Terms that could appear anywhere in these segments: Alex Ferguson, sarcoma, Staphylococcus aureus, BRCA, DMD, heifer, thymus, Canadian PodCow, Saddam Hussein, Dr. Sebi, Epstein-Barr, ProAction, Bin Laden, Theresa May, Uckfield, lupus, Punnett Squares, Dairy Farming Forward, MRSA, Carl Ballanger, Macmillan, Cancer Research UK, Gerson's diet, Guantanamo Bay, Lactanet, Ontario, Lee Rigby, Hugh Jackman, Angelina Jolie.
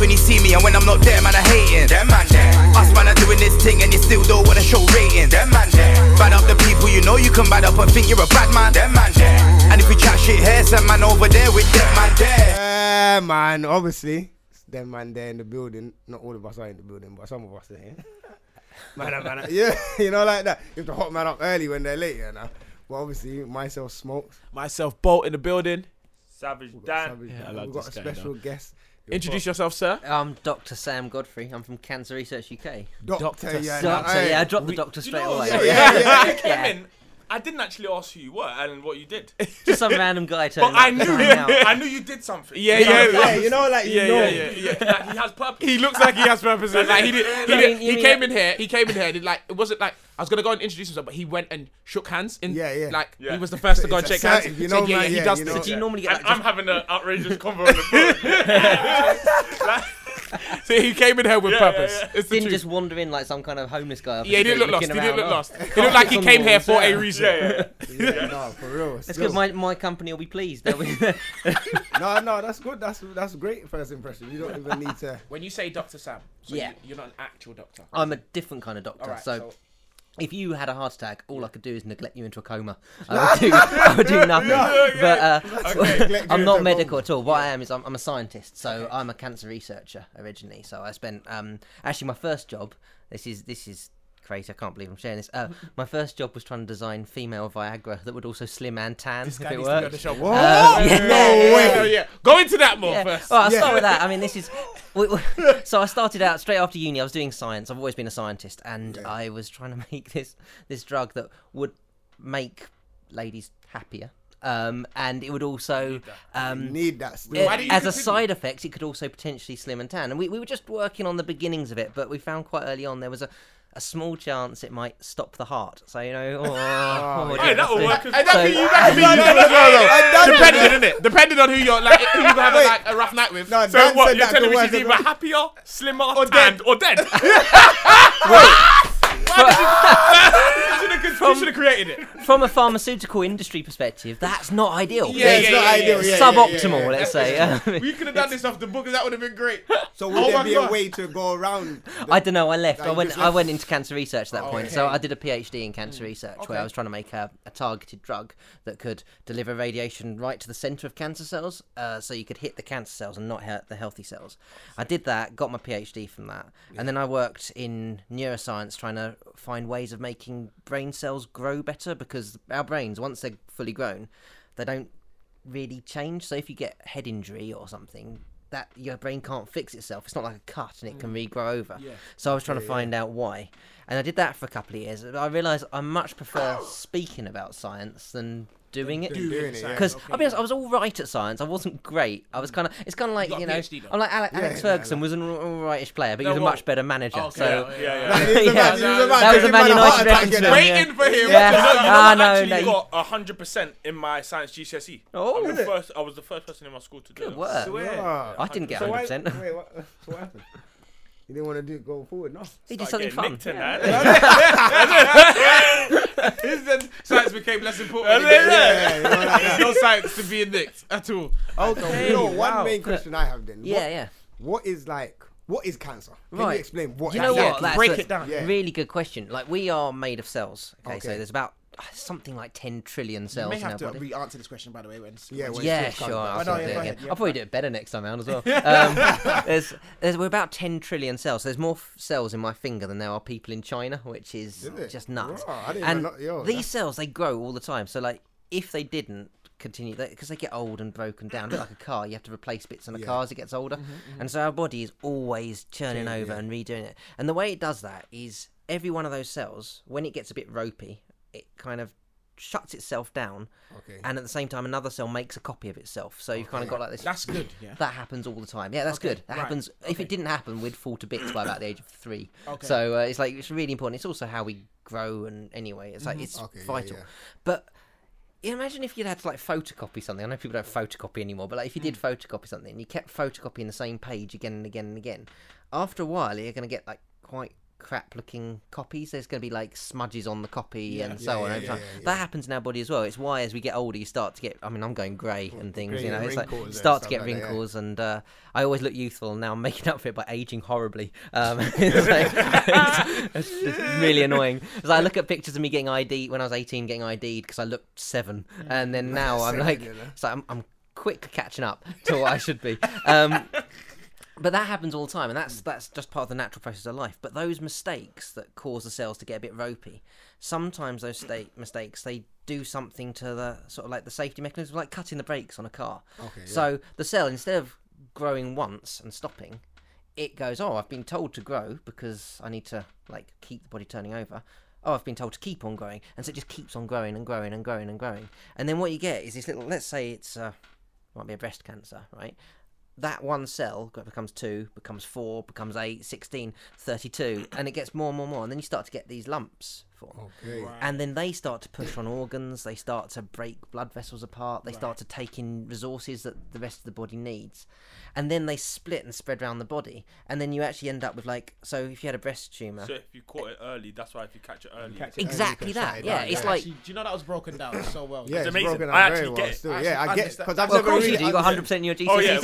when you see me, and when I'm not there, man, I hating. Them man there. Us man are doing this thing and you still don't wanna show ratings. Them man there. Bad up the people you know you can bad up and think you're a bad man. Them man there. And if we chat shit here, some man over there with them man there. Yeah, man, obviously. It's them man there in the building. Not all of us are in the building, but some of us are here. Man, yeah, you know, like that. You have to hot man up early when they're late, you know. Well, obviously, myself Smokes. Myself Bolt in the building. Savage Dan. We've got a special guest. Introduce yourself, sir. I'm Dr. Sam Godfrey. I'm from Cancer Research UK. Doctor, I dropped the doctor straight away. Yeah. I didn't actually ask who you were and what you did. Just some random guy turned up. But I knew you did something. Yeah. You know, like, you know. Like, he has purpose. He looks like he has purpose. Like, he came in here and it wasn't like, I was going to go and introduce himself, but he went and shook hands. He was the first to go and shake hands. Do you normally get I'm having an outrageous convo on the phone. So he came in here with purpose. Yeah. It's didn't just wander in like some kind of homeless guy. Yeah, he didn't look lost. He looked like he came here for a reason. Yeah. No, for real. It's good. My company will be pleased. No, that's good. That's great first impression. You don't even need to. When you say Dr. Sam, you're not an actual doctor. I'm a different kind of doctor. Right, so if you had a heart attack, all I could do is neglect you into a coma. I would do nothing. But I'm not medical at all. What I am is I'm a scientist. So I'm a cancer researcher originally. So I spent actually my first job. This is crazy. I can't believe I'm sharing this. My first job was trying to design female Viagra that would also slim and tan. This guy needs to be on the show. What? No way. Go into that more first. Well, I'll start with that. I mean, this is. So I started out straight after uni. I was doing science. I've always been a scientist, and I was trying to make this drug that would make ladies happier, and it would also need that. As a side effect, it could also potentially slim and tan. And we were just working on the beginnings of it, but we found quite early on there was a small chance it might stop the heart. So, you know... that'll work. And that could be dependent, isn't it? Depending on who you're like, who you're having like a rough night with. No, so Dan what, you're telling me she's either happier, slimmer, or tanned, or dead? You should have created it. From a pharmaceutical industry perspective, that's not ideal. It's not ideal. Suboptimal, let's say. We could have done this off the book, and that would have been great. So would there be a way to go around? I don't know. I left. I went into cancer research at that point. Okay. So I did a PhD in cancer research, where I was trying to make a targeted drug that could deliver radiation right to the centre of cancer cells, so you could hit the cancer cells and not hurt the healthy cells. I did that, got my PhD from that, and then I worked in neuroscience trying to find ways of making brain cells grow better, because our brains, once they're fully grown, they don't really change. So if you get head injury or something, that your brain can't fix itself. It's not like a cut and it can regrow over. So I was trying to find out why, and I did that for a couple of years. I realized I much prefer speaking about science than doing it because I'll be honest, I was all right at science. I wasn't great. I was kind of. It's kind of like, you know, I'm like Alex Ferguson was an all rightish player, but he was a much better manager. That was a Man United reference. Waiting for him. I got 100% in my science GCSE. Oh, I was the first person in my school to do it. Good work. I didn't get 100%. Wait, what happened? You didn't want to go forward, no? He did something fun. Science became less important. There's no science to be nicked at all. Okay. One main question I have then. What is cancer? Can you explain what is cancer? Break it down. Really good question. Like, we are made of cells. Okay. So there's about something like 10 trillion cells in our body. You may have to re-answer this question, by the way. I'll probably do it better next time around as well. We're about 10 trillion cells. So there's more cells in my finger than there are people in China, which is just nuts. These cells, they grow all the time. So, like, if they didn't continue, because they get old and broken down, like a car, you have to replace bits on a car as it gets older. And so our body is always churning over and redoing it. And the way it does that is every one of those cells, when it gets a bit ropey, it kind of shuts itself down, and at the same time another cell makes a copy of itself, so you've kind of got like this. That's good. That happens all the time. Yeah, that's good. That happens. If it didn't happen, we'd fall to bits by about the age of 3. So it's like, it's really important. It's also how we grow, and anyway, it's like it's vital. But imagine if you'd had to like photocopy something. I know people don't photocopy anymore, but like if you did photocopy something, you kept photocopying the same page again and again and again. After a while, you're going to get like quite crap looking copies. There's going to be like smudges on the copy and so on. That happens in our body as well. It's why as we get older you start to get, I mean I'm going grey and things, grey, you know, it's like start to get wrinkles and I always look youthful and now I'm making up for it by aging horribly. It's just really annoying. Because I look at pictures of me getting ID'd when I was 18 getting ID'd because I looked 7 and then now I'm quick catching up to what I should be. But that happens all the time, and that's just part of the natural process of life. But those mistakes that cause the cells to get a bit ropey, sometimes those mistakes, they do something to the sort of like the safety mechanism, like cutting the brakes on a car. Okay, yeah. So the cell, instead of growing once and stopping, it goes, oh, I've been told to grow because I need to like keep the body turning over. Oh, I've been told to keep on growing. And so it just keeps on growing and growing and growing and growing. And then what you get is this little, let's say it's might be a breast cancer, right? That one cell becomes 2, becomes 4, becomes 8, 16, 32, and it gets more and more and more, and then you start to get these lumps form. Okay. Right. And then they start to push on organs, they start to break blood vessels apart, they start to take in resources that the rest of the body needs, and then they split and spread around the body, and then you actually end up with like, so if you had a breast tumour... So if you caught it early, that's why if you catch it early... It's like... Actually, do you know that was broken down so well? Yeah, it's broken down very well. Yeah, I get it. Because I've never really... You got 100% in your GCSE.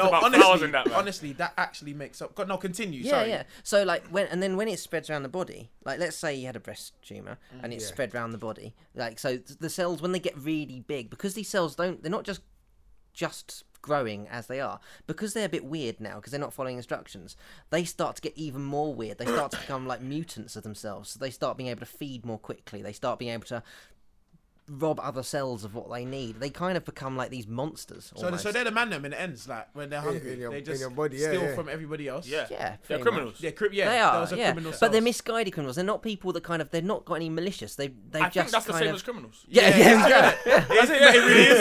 Oh, Honestly, that actually makes up. God, no, continue. Yeah. So like when it spreads around the body, like let's say you had a breast tumor and it spread around the body, like so the cells when they get really big, because these cells they're not just growing as they are, because they're a bit weird now because they're not following instructions, they start to get even more weird. They start to become like mutants of themselves. So they start being able to feed more quickly. They start being able to rob other cells of what they need. They kind of become like these monsters. So they're the man them in the ends, like when they're hungry, they just steal from everybody else. Yeah, they're criminals. They're criminals. But they're misguided criminals. They're not people that kind of, they've not got any malicious. I think that's the same as criminals. Yeah. It really is.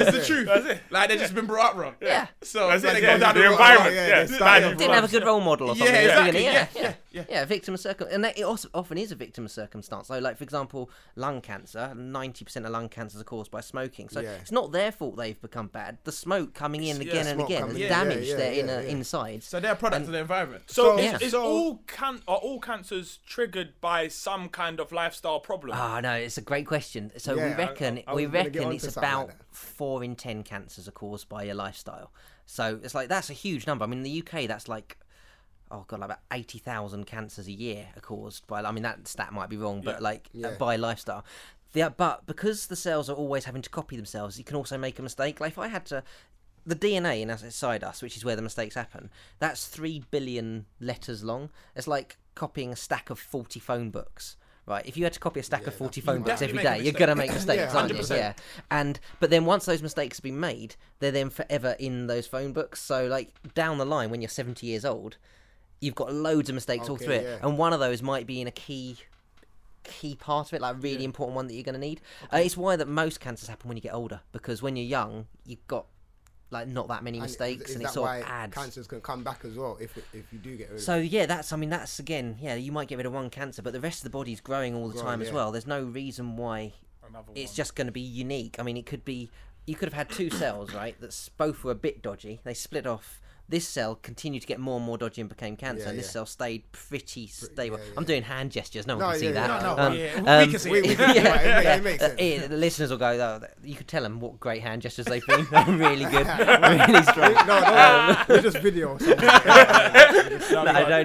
It's the truth. That's it. Like they've just been brought up wrong. Yeah. So they go down the environment. Didn't have a good role model or something. Yeah, victim of circumstance. And it also often is a victim of circumstance. So like, for example, lung cancer, 90% of lung cancers are caused by smoking. So it's not their fault they've become bad. The smoke coming in again and again, the damage they're inside. So they're a product of the environment. Are all cancers triggered by some kind of lifestyle problem? Oh, no, it's a great question. So we reckon it's about 4 in 10 cancers are caused by your lifestyle. So it's like, that's a huge number. I mean, in the UK, that's like... about 80,000 cancers a year are caused by... I mean, that stat might be wrong, but by lifestyle. But because the cells are always having to copy themselves, you can also make a mistake. Like if I had to... The DNA inside us, which is where the mistakes happen, that's 3 billion letters long. It's like copying a stack of 40 phone books. Right, if you had to copy a stack of 40 phone books every day, you're going to make mistakes, aren't you? Yeah. But then once those mistakes have been made, they're then forever in those phone books. So like down the line, when you're 70 years old... You've got loads of mistakes all through it, and one of those might be in a key part of it, like a really important one that you're going to need. It's why that most cancers happen when you get older, because when you're young, you've got like not that many mistakes, and it sort of adds. Cancers can come back as well if you do get rid of. So yeah, you might get rid of one cancer, but the rest of the body's growing all the time as well. There's no reason why it's just going to be unique. I mean, it could be you could have had 2 cells, right? That's both were a bit dodgy. They split off. This cell continued to get more and more dodgy and became cancer, and this cell stayed pretty stable. Yeah, yeah. I'm doing hand gestures. No one can see that. We can see it. It makes sense. The listeners will go, you could tell them what great hand gestures they've been. They're really good. Really strong. No, just video.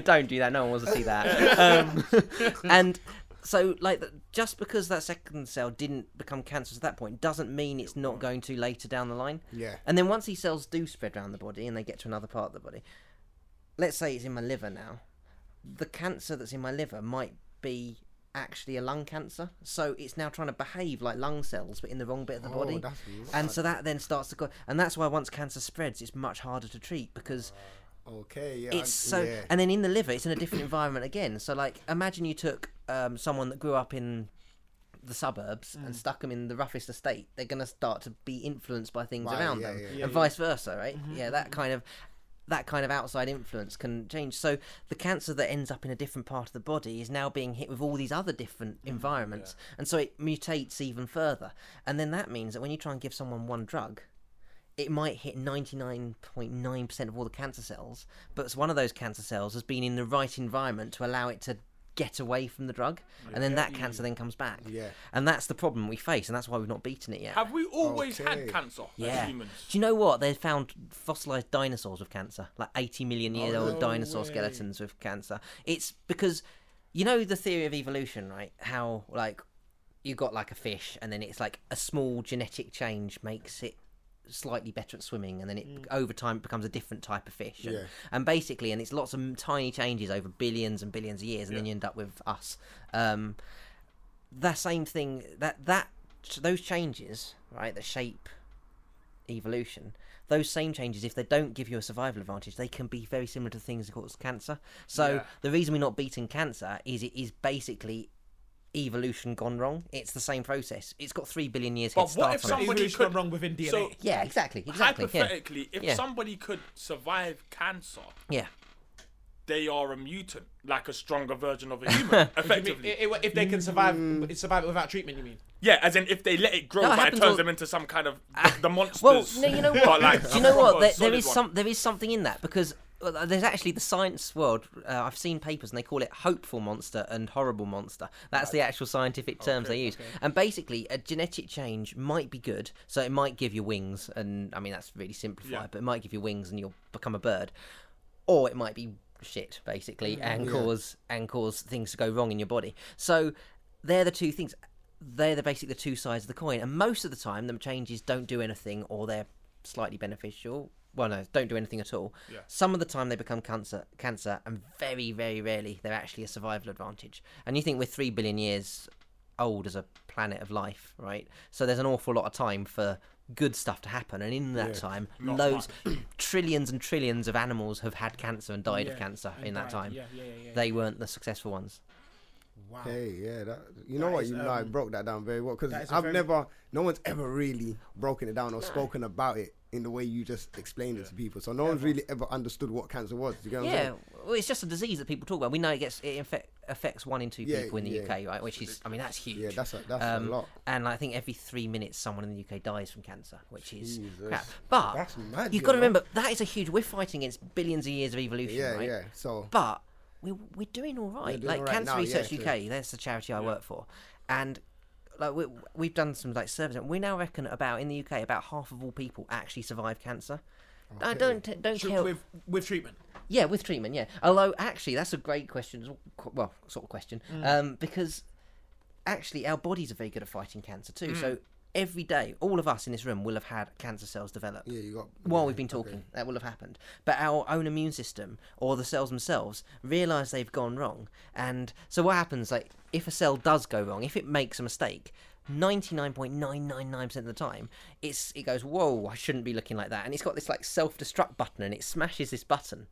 Don't do that. No one wants to see that. And so, like, just because that second cell didn't become cancerous at that point doesn't mean it's not going to later down the line. Yeah. And then once these cells do spread around the body and they get to another part of the body, let's say it's in my liver now, the cancer that's in my liver might be actually a lung cancer. So it's now trying to behave like lung cells, but in the wrong bit of the body. And so that then starts to go. And that's why once cancer spreads, it's much harder to treat because... And then in the liver, it's in a different environment again. So, like, imagine you took someone that grew up in the suburbs and stuck them in the roughest estate. They're going to start to be influenced by things around them, and vice versa, right? Mm-hmm. Yeah, that kind of outside influence can change. So the cancer that ends up in a different part of the body is now being hit with all these other different environments, and so it mutates even further. And then that means that when you try and give someone one drug, it might hit 99.9% of all the cancer cells, but one of those cancer cells has been in the right environment to allow it to get away from the drug, and then that cancer then comes back. Yeah. And that's the problem we face, and that's why we've not beaten it yet. Have we always had cancer as humans? Do you know what? They found fossilised dinosaurs with cancer, like 80 million year old dinosaur skeletons with cancer. It's because, you know the theory of evolution, right? How, like, you got like a fish, and then it's like a small genetic change makes it slightly better at swimming, and then it over time it becomes a different type of fish, and basically, and it's lots of tiny changes over billions and billions of years, and then you end up with us. That same thing, that those changes, right, that shape evolution, those same changes, if they don't give you a survival advantage, they can be very similar to things that cause cancer. So the reason we're not beating cancer is it is basically evolution gone wrong. It's the same process. It's got 3 billion years head start on it. But what if somebody could gone wrong within DNA? So yeah, exactly. Hypothetically, if somebody could survive cancer, they are a mutant, like a stronger version of a human, effectively. If they can survive it without treatment, you mean? Yeah, as in if they let it grow, but it turns them into some kind of the monsters. Well, no, you know what? Like, do you know what? There is something in that, because there's actually the science world, I've seen papers, and they call it hopeful monster and horrible monster. That's the actual scientific terms they use. Okay. And basically, a genetic change might be good, so it might give you wings, and I mean, that's really simplified, but it might give you wings and you'll become a bird. Or it might be shit, basically, and cause things to go wrong in your body. So they're the two things. They're basically the two sides of the coin. And most of the time, the changes don't do anything, or they're slightly beneficial. Well, no, don't do anything at all. Yeah. Some of the time they become cancer, and very, very rarely they're actually a survival advantage. And you think we're 3 billion years old as a planet of life, right? So there's an awful lot of time for good stuff to happen, and in that time, loads, trillions and trillions of animals have had cancer and died of cancer in that time. They weren't the successful ones. Wow. Hey, you like broke that down very well, because no one's ever really broken it down or spoken about it in the way you just explained it to people. So no one's really ever understood what cancer was. Do you get what I'm saying? Well, it's just a disease that people talk about. We know it affects 1 in 2 people in the UK, right? Which is, I mean, that's huge. Yeah, that's a lot. And I think every 3 minutes someone in the UK dies from cancer, which is crap. But that's mad, you've got to remember, that is a huge, we're fighting against billions of years of evolution, right? Yeah, so. But we're doing all right. Like, Cancer Research UK, that's the charity I work for. And like we've done some like surveys, and we now reckon about in the UK about half of all people actually survive cancer. Okay. I don't care with treatment. Yeah, with treatment. Yeah, although actually that's a great question. Well, sort of question, because actually our bodies are very good at fighting cancer too. So every day, all of us in this room will have had cancer cells develop. Yeah, you got. While we've been talking, that will have happened. But our own immune system or the cells themselves realise they've gone wrong, and so what happens? Like, if a cell does go wrong, if it makes a mistake, 99.999% of the time, it goes, whoa, I shouldn't be looking like that, and it's got this like self-destruct button, and it smashes this button,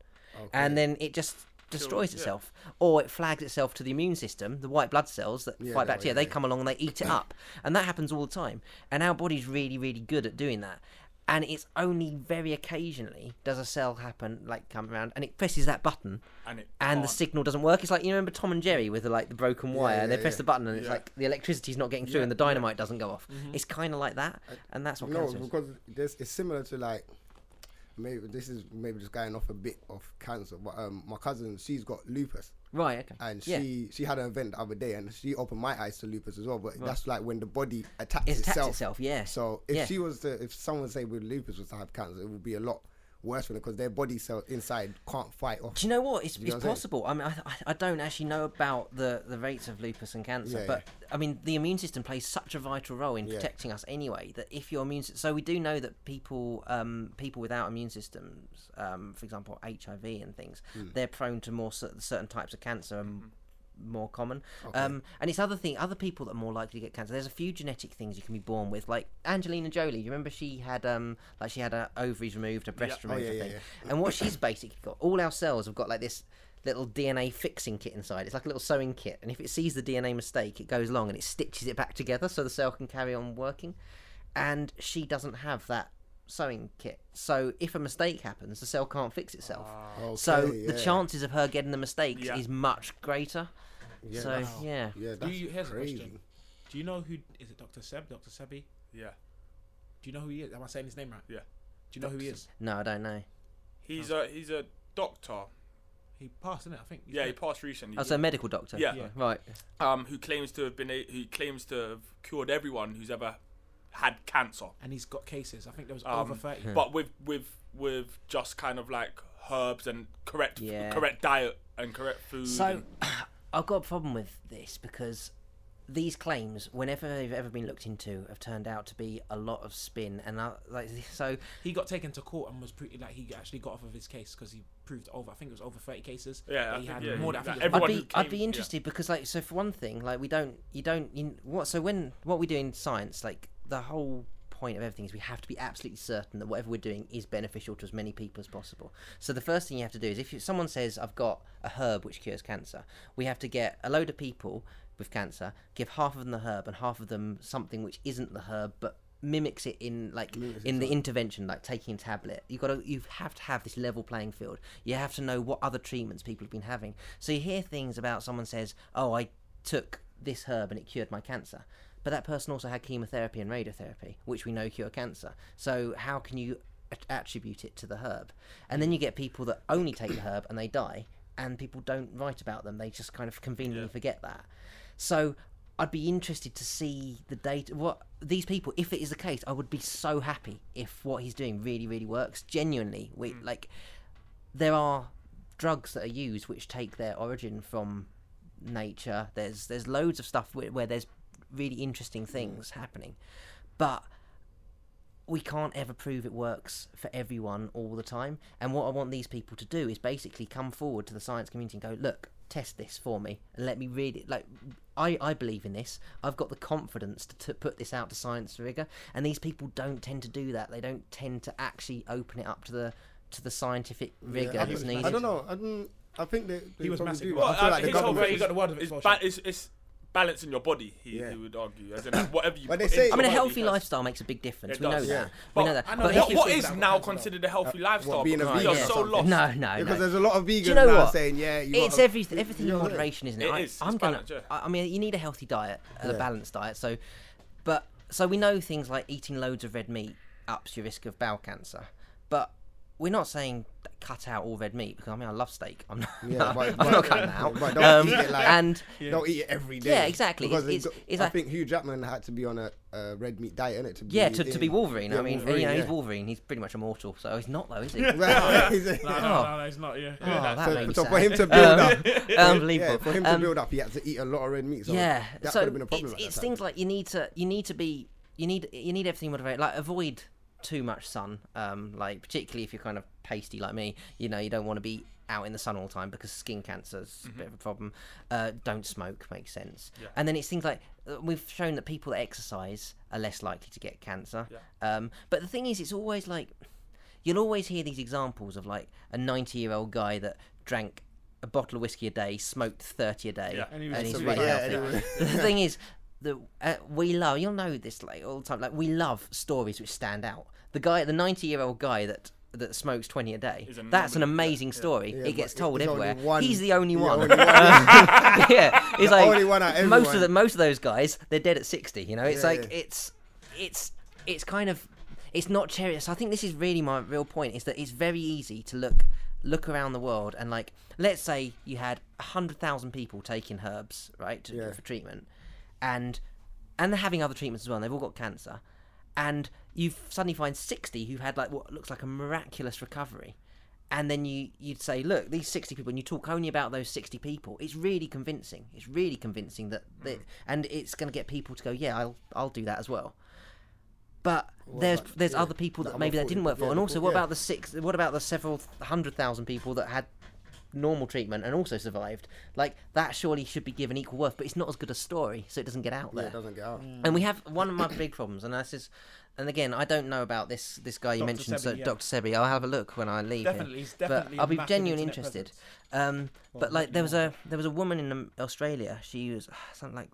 and then it just destroys itself, or it flags itself to the immune system, the white blood cells that fight bacteria. They come along and they eat it up, and that happens all the time. And our body's really, really good at doing that. And it's only very occasionally does a cell come around, and it presses that button, and the signal doesn't work. It's like, you remember Tom and Jerry with the broken wire. They press the button, and it's like the electricity's not getting through, and the dynamite doesn't go off. It's kind of like that, and that's what cancer is. Because it's similar to like. Maybe this is just going off a bit of cancer, but my cousin, she's got lupus. Right, okay. And she had an event the other day, and she opened my eyes to lupus as well. But that's like when the body attacks itself. Yeah. So if she was if someone say with lupus was to have cancer, it would be a lot worse for them, because their body cells inside can't fight off. Do you know what? It's possible. I mean, I don't actually know about the rates of lupus and cancer, but I mean, the immune system plays such a vital role in protecting us anyway. That if your immune system, so we do know that people without immune systems, for example, HIV and things, they're prone to more certain types of cancer. More common, and it's other people that are more likely to get cancer. There's a few genetic things you can be born with, like Angelina Jolie. You remember she had her ovaries removed, her breast removed, and what she's basically got. All our cells have got like this little DNA fixing kit inside. It's like a little sewing kit, and if it sees the DNA mistake, it goes along and it stitches it back together so the cell can carry on working. And she doesn't have that sewing kit, so if a mistake happens, the cell can't fix itself. So the chances of her getting the mistakes is much greater. Here's a question. Do you know who is it? Dr. Sebi? Do you know who he is? Am I saying his name right? Do you know who he is? No, I don't know. He's a doctor. He passed, innit? I think. Yeah, he passed recently. Oh, so a medical doctor. Yeah. Yeah. Right. Who claims to have been who claims to have cured everyone who's ever had cancer. And he's got cases. I think there was over 30. Yeah. But with just kind of like herbs and correct diet and correct food. So I've got a problem with this because these claims, whenever they've ever been looked into, have turned out to be a lot of spin. And so he got taken to court and was pretty like he actually got off of his case because he proved over. I think it was over 30 cases. Yeah, he had more than I'd be interested because like so for one thing like what we do in science like the whole point of everything is we have to be absolutely certain that whatever we're doing is beneficial to as many people as possible. So the first thing you have to do is if someone says I've got a herb which cures cancer, we have to get a load of people with cancer, give half of them the herb and half of them something which isn't the herb but mimics it in like in the intervention, like taking a tablet. You have to have this level playing field. You have to know what other treatments people have been having. So you hear things about someone says, oh, I took this herb and it cured my cancer. But that person also had chemotherapy and radiotherapy, which we know cure cancer. So how can you attribute it to the herb? And then you get people that only take the herb and they die, and people don't write about them. They just kind of conveniently forget that. So I'd be interested to see the data. What these people, if it is the case, I would be so happy if what he's doing really, really works. Genuinely, there are drugs that are used which take their origin from nature. There's loads of stuff where there's really interesting things happening, but we can't ever prove it works for everyone all the time. And what I want these people to do is basically come forward to the science community and go, look, test this for me and let me read it. Like, I believe in this. I've got the confidence to put this out to science rigor. And these people don't tend to do that. They don't tend to actually open it up to the scientific rigor that's needed. I don't know. I think he was massive. Well, I feel like the government has got the word of it. It's balance in your body, he would argue. As in, like, whatever you. I mean, a healthy lifestyle makes a big difference. We know that. We know that. But what is now considered a healthy lifestyle? Being a vegan. You're so lost. No. Because there's a lot of vegans now saying, it's everything in moderation, isn't it? I mean, you need a healthy diet, a balanced diet. So we know things like eating loads of red meat ups your risk of bowel cancer, but we're not saying cut out all red meat because I mean I love steak. I'm not cutting it out. But don't eat it don't eat it every day. Yeah, exactly. Because I think Hugh Jackman had to be on a red meat diet, innit? To be Wolverine. Yeah, I mean, Wolverine, he's Wolverine. He's pretty much immortal, so he's not though, is he? No, he's not. Yeah. Oh, that makes sense. For him to build up, unbelievable. Yeah, for him to build up, he had to eat a lot of red meat. So that would have been a problem. It's things like you need everything motivated. Like avoid too much sun, like particularly if you're kind of pasty like me, you know, you don't want to be out in the sun all the time because skin cancer's a bit of a problem. Don't smoke, makes sense. Yeah. And then it's things like we've shown that people that exercise are less likely to get cancer. Yeah. But the thing is, it's always like you'll always hear these examples of like a 90-year-old guy that drank a bottle of whiskey a day, smoked 30 a day, and he's really healthy. The thing is that you'll know this like all the time. Like we love stories which stand out. The guy, the 90-year-old guy that smokes 20 a day. That's an amazing story. Yeah. It gets told everywhere. He's the only one. He's the only one out of everyone. Most of those guys, they're dead at 60. You know, it's kind of it's not cherry. So I think this is really my real point is that it's very easy to look around the world and like let's say you had 100,000 people taking herbs for treatment and they're having other treatments as well. And they've all got cancer. And you suddenly find 60 who've had like what looks like a miraculous recovery, and then you'd say, look, these 60 people, and you talk only about those 60 people. It's really convincing. It's really convincing that, and it's going to get people to go, yeah, I'll do that as well. But there's other people that maybe that didn't work for. And also, what about the What about the several 100,000 people that had normal treatment and also survived? Like that surely should be given equal worth, but it's not as good a story, so it doesn't get out there. Yeah, it doesn't get out. And we have one of my big problems, and this is, and again, I don't know about this guy you Dr. mentioned, Sebi, so yeah. Dr. Sebi. I'll have a look when I leave. Definitely, but I'll be genuinely interested. But like there was a woman in Australia. She was something like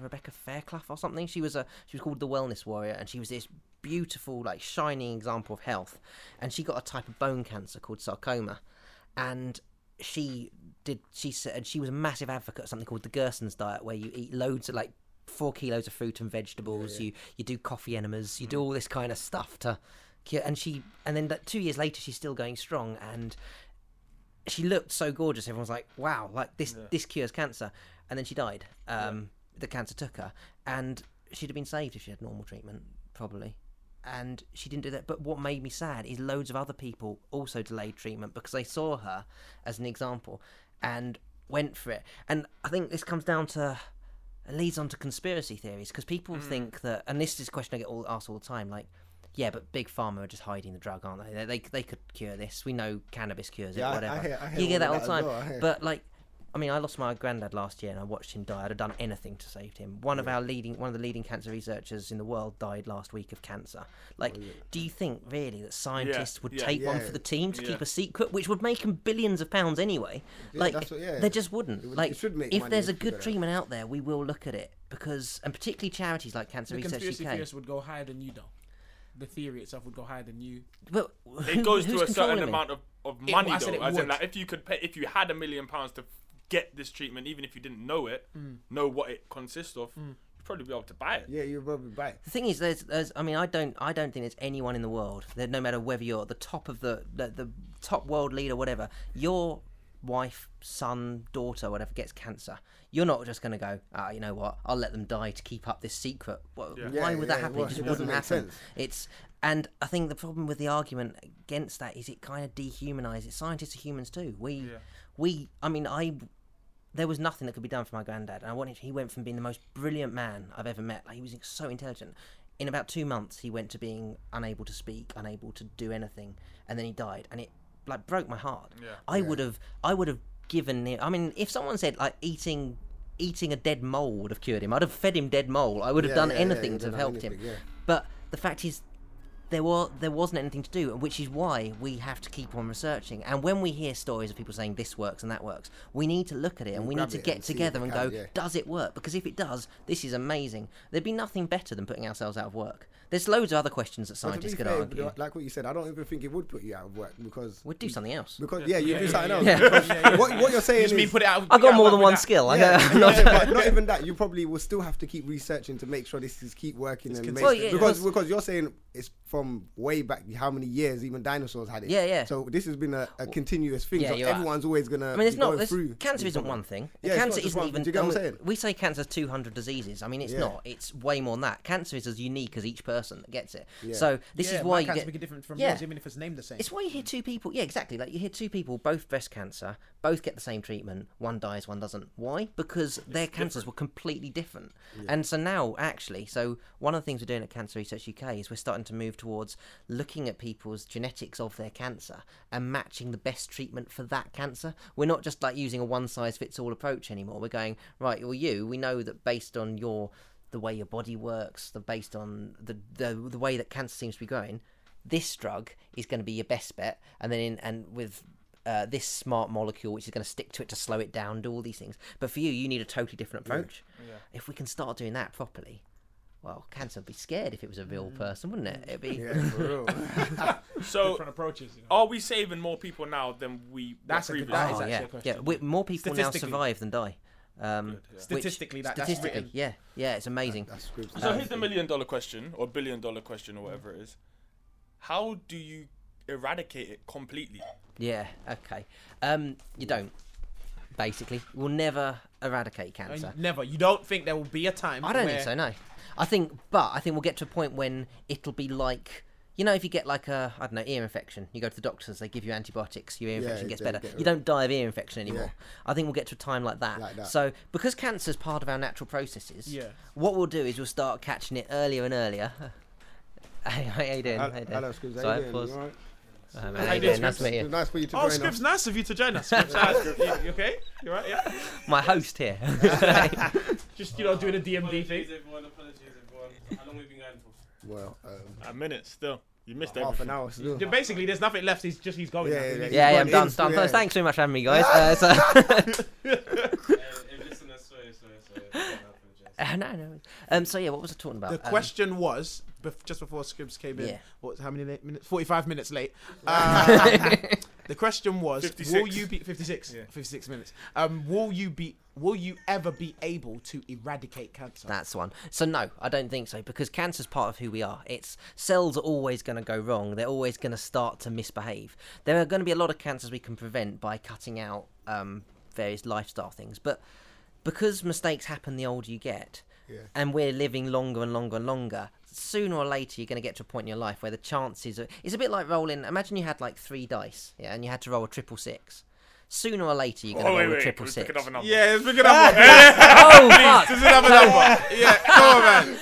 Rebecca Fairclough or something. She was called the Wellness Warrior, and she was this beautiful, like shining example of health. And she got a type of bone cancer called sarcoma, and she was a massive advocate of something called the Gerson's diet, where you eat loads of like 4 kilos of fruit and vegetables, you do coffee enemas, you do all this kind of stuff to and then 2 years later she's still going strong, and she looked so gorgeous. Everyone's like, wow, like this, yeah. this cures cancer. And then she died. The cancer took her, and she'd have been saved if she had normal treatment, probably. And she didn't do that. But what made me sad is loads of other people also delayed treatment because they saw her as an example and went for it. And I think this comes down to, it leads on to conspiracy theories, because people think that, and this is a question I get asked all the time, like, yeah, but big pharma are just hiding the drug, aren't they? They could cure this. We know cannabis cures it, whatever. I hear you get that all the time. But like, I mean, I lost my granddad last year, and I watched him die. I'd have done anything to save him. One of the leading cancer researchers in the world died last week of cancer. Like, do you think really that scientists would take one for the team to keep a secret, which would make them billions of pounds anyway? Like, they just wouldn't. If there's a good treatment out there, we will look at it, because, and particularly charities like Cancer Research UK. The conspiracy theorists would go higher than you, though. The theory itself would go higher than you. But it goes to a certain amount of money, though. As in, like, if you could pay, if you had £1 million to get this treatment, even if you didn't know it, know what it consists of, you'd probably be able to buy it. Yeah, you'd probably buy it. The thing is, I don't think there's anyone in the world that, no matter whether you're the top of the top world leader, whatever, your wife, son, daughter, whatever, gets cancer, you're not just going to go, you know what, I'll let them die to keep up this secret. Why would that happen? Well, it wouldn't happen. And I think the problem with the argument against that is it kind of dehumanises. Scientists are humans too. There was nothing that could be done for my granddad, and he went from being the most brilliant man I've ever met. Like, he was so intelligent. In about 2 months, he went to being unable to speak, unable to do anything, and then he died. And it like broke my heart. Yeah. I would have given him. I mean, if someone said like eating a dead mole would have cured him, I'd have fed him dead mole. I would have done anything to have helped him. Yeah. But the fact is, there wasn't anything to do, which is why we have to keep on researching. And when we hear stories of people saying this works and that works, we need to look at it, and we need to get together and go, does it work? Because if it does, this is amazing. There'd be nothing better than putting ourselves out of work. There's loads of other questions that scientists could argue. Like what you said, I don't even think it would put you out of work, because we'd do something else. Because you do something else. Yeah. What you're saying is, I've got more than one skill. But not even that. You probably will still have to keep researching to make sure this is keep working because you're saying it's from way back, how many years even dinosaurs had it. Yeah. So this has been a continuous thing. So everyone's always gonna. I mean, cancer isn't one thing. Cancer isn't even. Do you get what I'm saying? We say cancer's 200 diseases. I mean, it's not. It's way more than that. Cancer is as unique as each person that gets it. So this is why you get different from yours, even if it's named the same. It's why you hear two people. Yeah, exactly. Like, you hear two people, both breast cancer, both get the same treatment. One dies, one doesn't. Why? Because their cancers were completely different. Yeah. And so now, actually, so one of the things we're doing at Cancer Research UK is we're starting to move towards looking at people's genetics of their cancer and matching the best treatment for that cancer. We're not just like using a one-size-fits-all approach anymore. We're going, right, well, we know that based on the way your body works, based on the way that cancer seems to be growing, this drug is going to be your best bet, and then with this smart molecule which is going to stick to it to slow it down, do all these things. But for you need a totally different approach. Yeah. If we can start doing that properly, well, cancer would be scared if it was a real person, wouldn't it? It'd be for real. So different approaches. You know. Are we saving more people now than we? That's a good. That is actually a question. More people now survive than die. Statistically, it's amazing. So here's the $1 million question, or $1 billion question, or whatever it is. How do you eradicate it completely? You don't. Basically, we'll never eradicate cancer. Never. You don't think there will be a time? I don't think so. No. I think we'll get to a point when it'll be like, you know, if you get like ear infection, you go to the doctors, they give you antibiotics, your ear infection gets better. You don't die of ear infection anymore. Yeah. I think we'll get to a time like that. So because cancer is part of our natural processes, what we'll do is we'll start catching it earlier and earlier. How you doing? Hello, Scribs. How you doing? All right. Nice for you to join us. Oh, Scribs, nice of you to join us. You okay? You all right? Yeah. My host here. Just, doing a DMD thing. Apologies, everyone. How long have we been going for? Well, a minute still. You missed half an hour still. Basically, there's nothing left. He's going. Yeah. I'm done. Thanks very much for having me, guys. Sorry. No. So what was I talking about? The question was, just before Scribs came in. Yeah. What? How many minutes? 45 minutes late. The question was, 56. Will you be 56? Yeah. 56 minutes. Will you ever be able to eradicate cancer? That's one. So no, I don't think so, because cancer's part of who we are. It's cells are always going to go wrong. They're always going to start to misbehave. There are going to be a lot of cancers we can prevent by cutting out various lifestyle things, but because mistakes happen the older you get, yeah. and we're living longer and longer and longer, sooner or later you're going to get to a point in your life where the chances are, it's a bit like rolling, imagine you had like three dice, yeah, and you had to roll a 666. Sooner or later you're going to roll a 666. Yeah, let's pick another one. Oh, fuck. This is another number. Yeah, come on, man.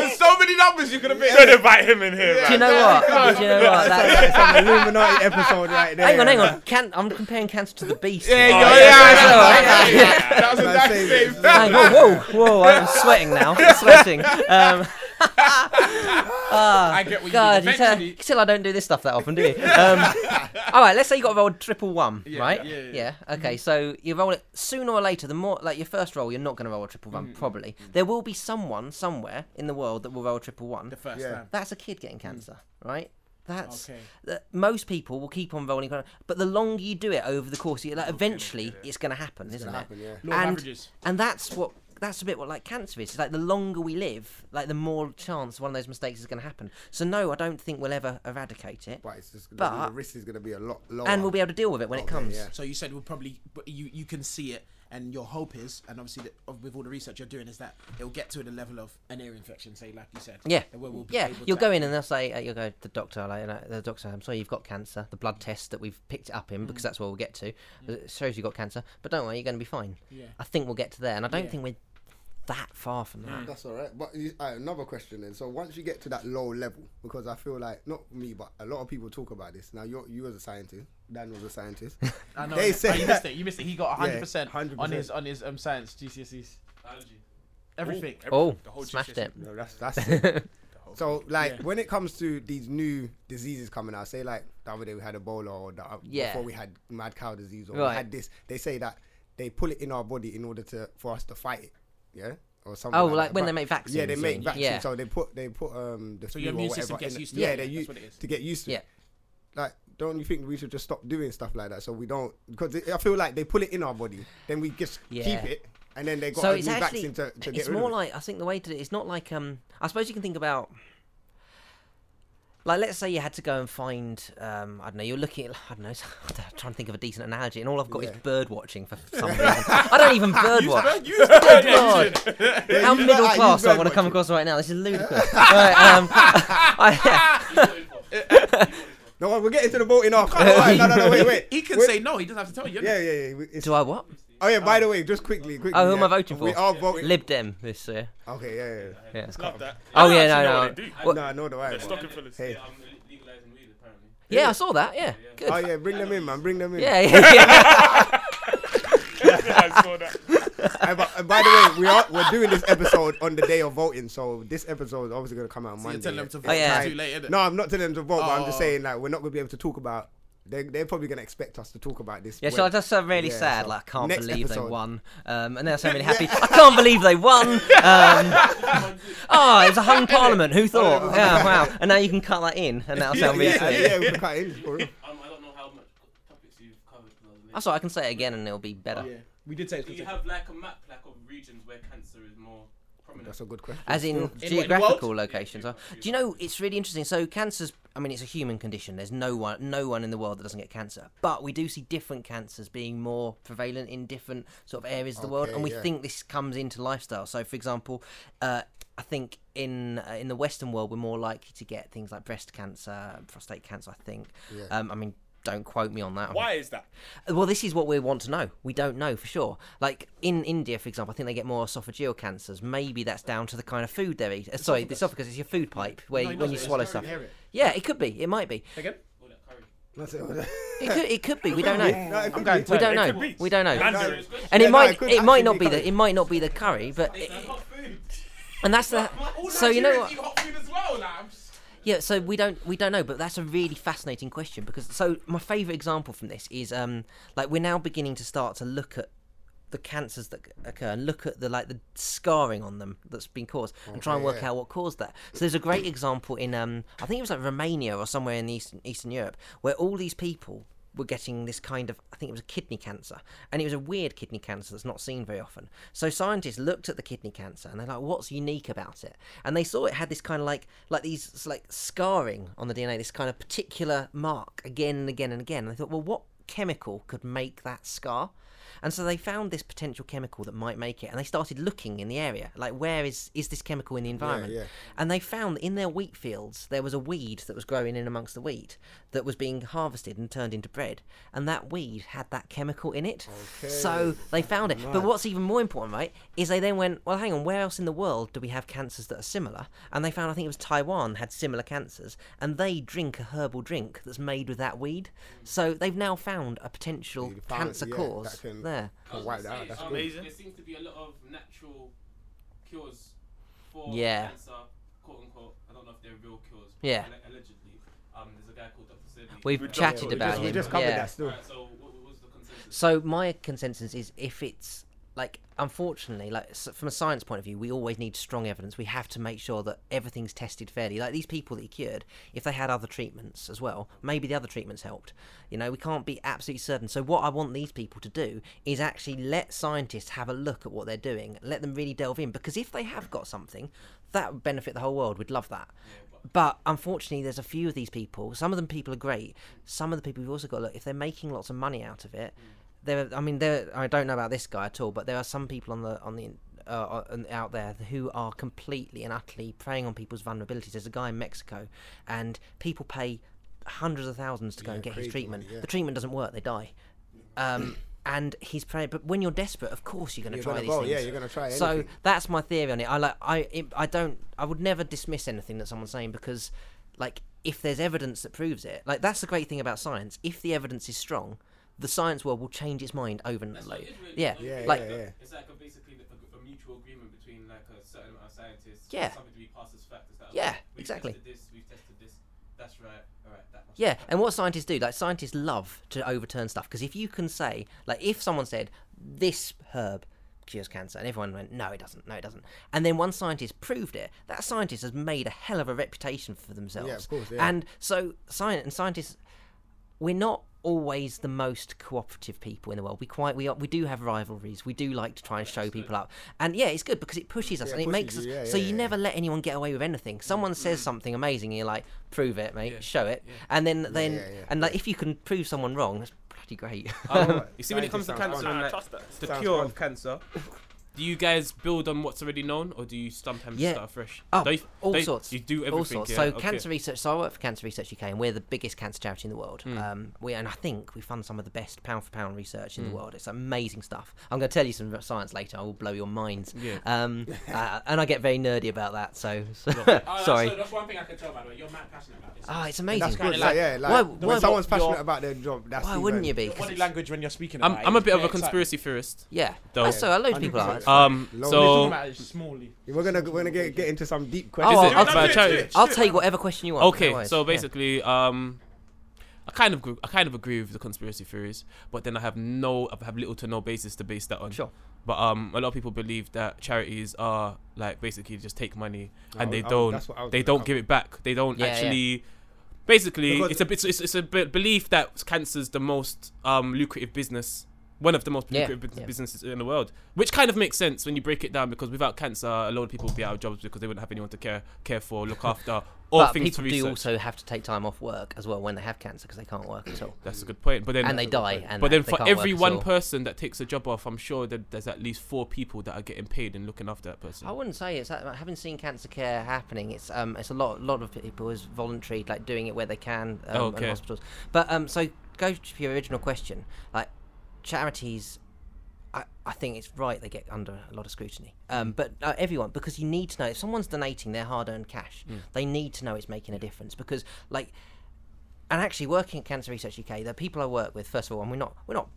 There's so many numbers you could have been. Don't invite him in here, man. Do you know what? That's an Illuminati episode right there. Hang on. I'm comparing cancer to the beast. Yeah. That was exactly the same. Whoa. I'm sweating now. I'm sweating. I get what God, you do. You still, I don't do this stuff that often, do you? All right, let's say you got to roll 111, right? Yeah. Okay, so you roll it sooner or later. The more, like your first roll, you're not going to roll 111, probably. There will be someone somewhere in the world that will roll 111. The first round. That's a kid getting cancer, right? That's okay. Most people will keep on rolling, but the longer you do it over the course, eventually it's going to happen, isn't it? Yeah. And that's a bit what like cancer is. It's like the longer we live, like the more chance one of those mistakes is going to happen. So no, I don't think we'll ever eradicate it. But it's just the risk is going to be a lot lower, and we'll be able to deal with it when it comes. Yeah. So you said we'll probably, you can see it, and your hope is, and obviously with all the research you're doing, is that it'll get to the level of an ear infection, say, like you said. Yeah. Where we'll be able you'll to go in and they'll say, you'll go to the doctor. The doctor, I'm sorry, you've got cancer. The blood test that we've picked it up in, because that's where we'll get to, it shows you've got cancer. But don't worry, you're going to be fine. Yeah. I think we'll get to there, and I don't think we're that far from that. That's all right. But another question then. So once you get to that low level, because I feel like, not me, but a lot of people talk about this. Now, you as a scientist, Dan was a scientist. I know. You missed it. He got 100% on his science GCSEs. Biology. Everything. The whole smashed GCSE. It. No, that's it. So, when it comes to these new diseases coming out, say, like, the other day we had Ebola, or before we had mad cow disease, or we had this, they say that they pull it in our body in order for us to fight it. Yeah, or something. Oh, like when they make vaccines. Yeah, they make vaccines. Yeah. So they put the so your immune system gets used to it. Yeah, that's what it is. To get used to it. Like, don't you think we should just stop doing stuff like that? So we don't, because I feel like they put it in our body, then we just keep it, and then they got a new vaccine to get rid of it. It's more like, I think the way to do it, it's not like I suppose you can think about, like, let's say you had to go and find, I'm trying to think of a decent analogy, and all I've got is bird watching for some reason. I don't even bird watch. Good God. How middle class I want to come across right now. This is ludicrous. No, we're getting to the boat in off. No, wait. He can say no, he doesn't have to tell you. Yeah. Do I what? Oh, yeah, by the way, just quickly. Oh, who am I voting for? We are voting. Lib Dem this year. Okay, yeah. It's not that. Oh, no. No, I know the right one. Hey. Yeah, I saw that, yeah. Good. Oh, yeah, bring them in, man. Yeah. I saw that. And by the way, we're doing this episode on the day of voting, so this episode is obviously going to come out on Monday. So you're telling them to vote too late, isn't it? No, I'm not telling them to vote, but I'm just saying, like, we're not going to be able to talk about. They're probably going to expect us to talk about this. Yeah, so I just sound really sad. So like, I can't believe they won. And then I sound really happy. I can't believe they won. It was a hung parliament. Who thought? Yeah, wow. And now you can cut that in, and that'll sound really sad. Yeah, we can cut it in for it. I don't know how much topics you've covered. That's all right, I can say it again, and it'll be better. Oh, yeah. We did say it. Do you have like a map, like of regions where cancer is more? That's a good question. As in geographical locations. Yeah, do you know, it's really interesting. So cancer's, I mean, it's a human condition. There's no one in the world that doesn't get cancer. But we do see different cancers being more prevalent in different sort of areas of the world. And we think this comes into lifestyle. So, for example, I think in the Western world, we're more likely to get things like breast cancer, prostate cancer, I think. Yeah. I mean, don't quote me on that. Why is that? Well, this is what we want to know. We don't know for sure. Like in India, for example, I think they get more esophageal cancers. Maybe that's down to the kind of food they eat. Sorry, the esophagus is your food pipe when you swallow stuff. Yeah, it could be. It might be. Again? It could be. We don't know. We don't know. And it might not be the. It might not be the curry, but. And that's the. So you know what? Yeah, so we don't know, but that's a really fascinating question because my favourite example from this is like we're now beginning to start to look at the cancers that occur and look at the like the scarring on them that's been caused and try and work out what caused that. So there's a great example in I think it was like Romania or somewhere in Eastern Europe where all these people were getting this kind of, I think it was a kidney cancer, and it was a weird kidney cancer that's not seen very often. So scientists looked at the kidney cancer and they're like, what's unique about it? And they saw it had this kind of like these like scarring on the DNA, this kind of particular mark again and again and again. And they thought, well, what chemical could make that scar? And so they found this potential chemical that might make it, and they started looking in the area, like where is this chemical in the environment? And they found that in their wheat fields there was a weed that was growing in amongst the wheat that was being harvested and turned into bread, and that weed had that chemical in it. So they found it. But what's even more important, right, is they then went, well, hang on, where else in the world do we have cancers that are similar? And they found, I think it was Taiwan had similar cancers, and they drink a herbal drink that's made with that weed. So they've now found a potential cancer cause there. That's amazing. There seems to be a lot of natural cures for cancer, quote unquote. I don't know if they're real cures. Allegedly. There's a guy called Dr. Sebi. We've chatted about him. We just covered that still. Right, so what was the consensus? So my consensus is, if it's like, unfortunately, like from a science point of view, we always need strong evidence. We have to make sure that everything's tested fairly. Like these people that he cured, if they had other treatments as well, maybe the other treatments helped. You know, we can't be absolutely certain. So what I want these people to do is actually let scientists have a look at what they're doing. Let them really delve in, because if they have got something, that would benefit the whole world. We'd love that. But unfortunately, there's a few of these people. Some of them people are great. Some of the people, we've also got to look, if they're making lots of money out of it, I don't know about this guy at all, but there are some people on the out there who are completely and utterly preying on people's vulnerabilities. There's a guy in Mexico, and people pay hundreds of thousands to go and get his treatment. The treatment doesn't work; they die. And he's praying, but when you're desperate, of course you're going to try these things. Yeah, you're going to try anything. So that's my theory on it. I would never dismiss anything that someone's saying, because, like, if there's evidence that proves it, like that's the great thing about science. If the evidence is strong, the science world will change its mind overnight. It's like basically a mutual agreement between like a certain amount of scientists. Something to be passed as fact. Exactly. We've tested this. That's right. All right. And what scientists do, like scientists love to overturn stuff, because if you can say, like, if someone said this herb cures cancer, and everyone went, no it doesn't, and then one scientist proved it, that scientist has made a hell of a reputation for themselves. And so scientists, we're not always the most cooperative people in the world. We do have rivalries. We do like to try and show people up, and it's good because it pushes us, and it makes us. You never let anyone get away with anything. Someone says something amazing, and you're like, prove it, mate, show it, and then and like if you can prove someone wrong, that's bloody great. You see, when it comes to cancer and the cure of cancer, do you guys build on what's already known, or do you sometimes start fresh? All sorts. You do everything. All sorts. Cancer Research. So I work for Cancer Research UK, and we're the biggest cancer charity in the world. I think we fund some of the best pound-for-pound research in the world. It's amazing stuff. I'm going to tell you some science later. I will blow your minds. And I get very nerdy about that. So sorry. That's one thing I can tell, by the way. You're mad passionate about this. It's amazing. That's kind of when someone's passionate about their job, that's why wouldn't you be? Your body language when you're speaking about it. I'm a bit of a conspiracy theorist. Yeah. So a load of people are. So we're gonna get into some deep questions. I'll take whatever question you want. Okay, so basically, I kind of agree with the conspiracy theories, but then I have little to no basis to base that on. Sure. But a lot of people believe that charities are like basically just take money and they don't give it back. They don't basically. Because it's a belief that cancer's the most lucrative business. One of the most lucrative businesses in the world, which kind of makes sense when you break it down, because without cancer, a lot of people would be out of jobs because they wouldn't have anyone to care for, look after, or things to research. But people do also have to take time off work as well when they have cancer, because they can't work at all. That's a good point. But then and they die. But then for every one person that takes a job off, I'm sure that there's at least 4 people that are getting paid and looking after that person. I wouldn't say it's that. Having seen cancer care happening, it's a lot of people is voluntary, like doing it where they can in hospitals. But so go to your original question, like. Charities, I think it's right they get under a lot of scrutiny. But everyone, because you need to know, if someone's donating their hard-earned cash, they need to know it's making a difference. Because, like, and actually working at Cancer Research UK, the people I work with, first of all, and we're not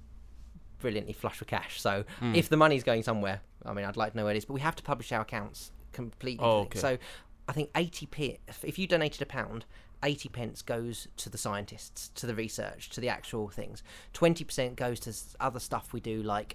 brilliantly flush with cash. So if the money's going somewhere, I mean, I'd like to know where it is, but we have to publish our accounts completely. So I think 80p, if you donated £1, 80 pence goes to the scientists, to the research, to the actual things. 20% goes to other stuff we do, like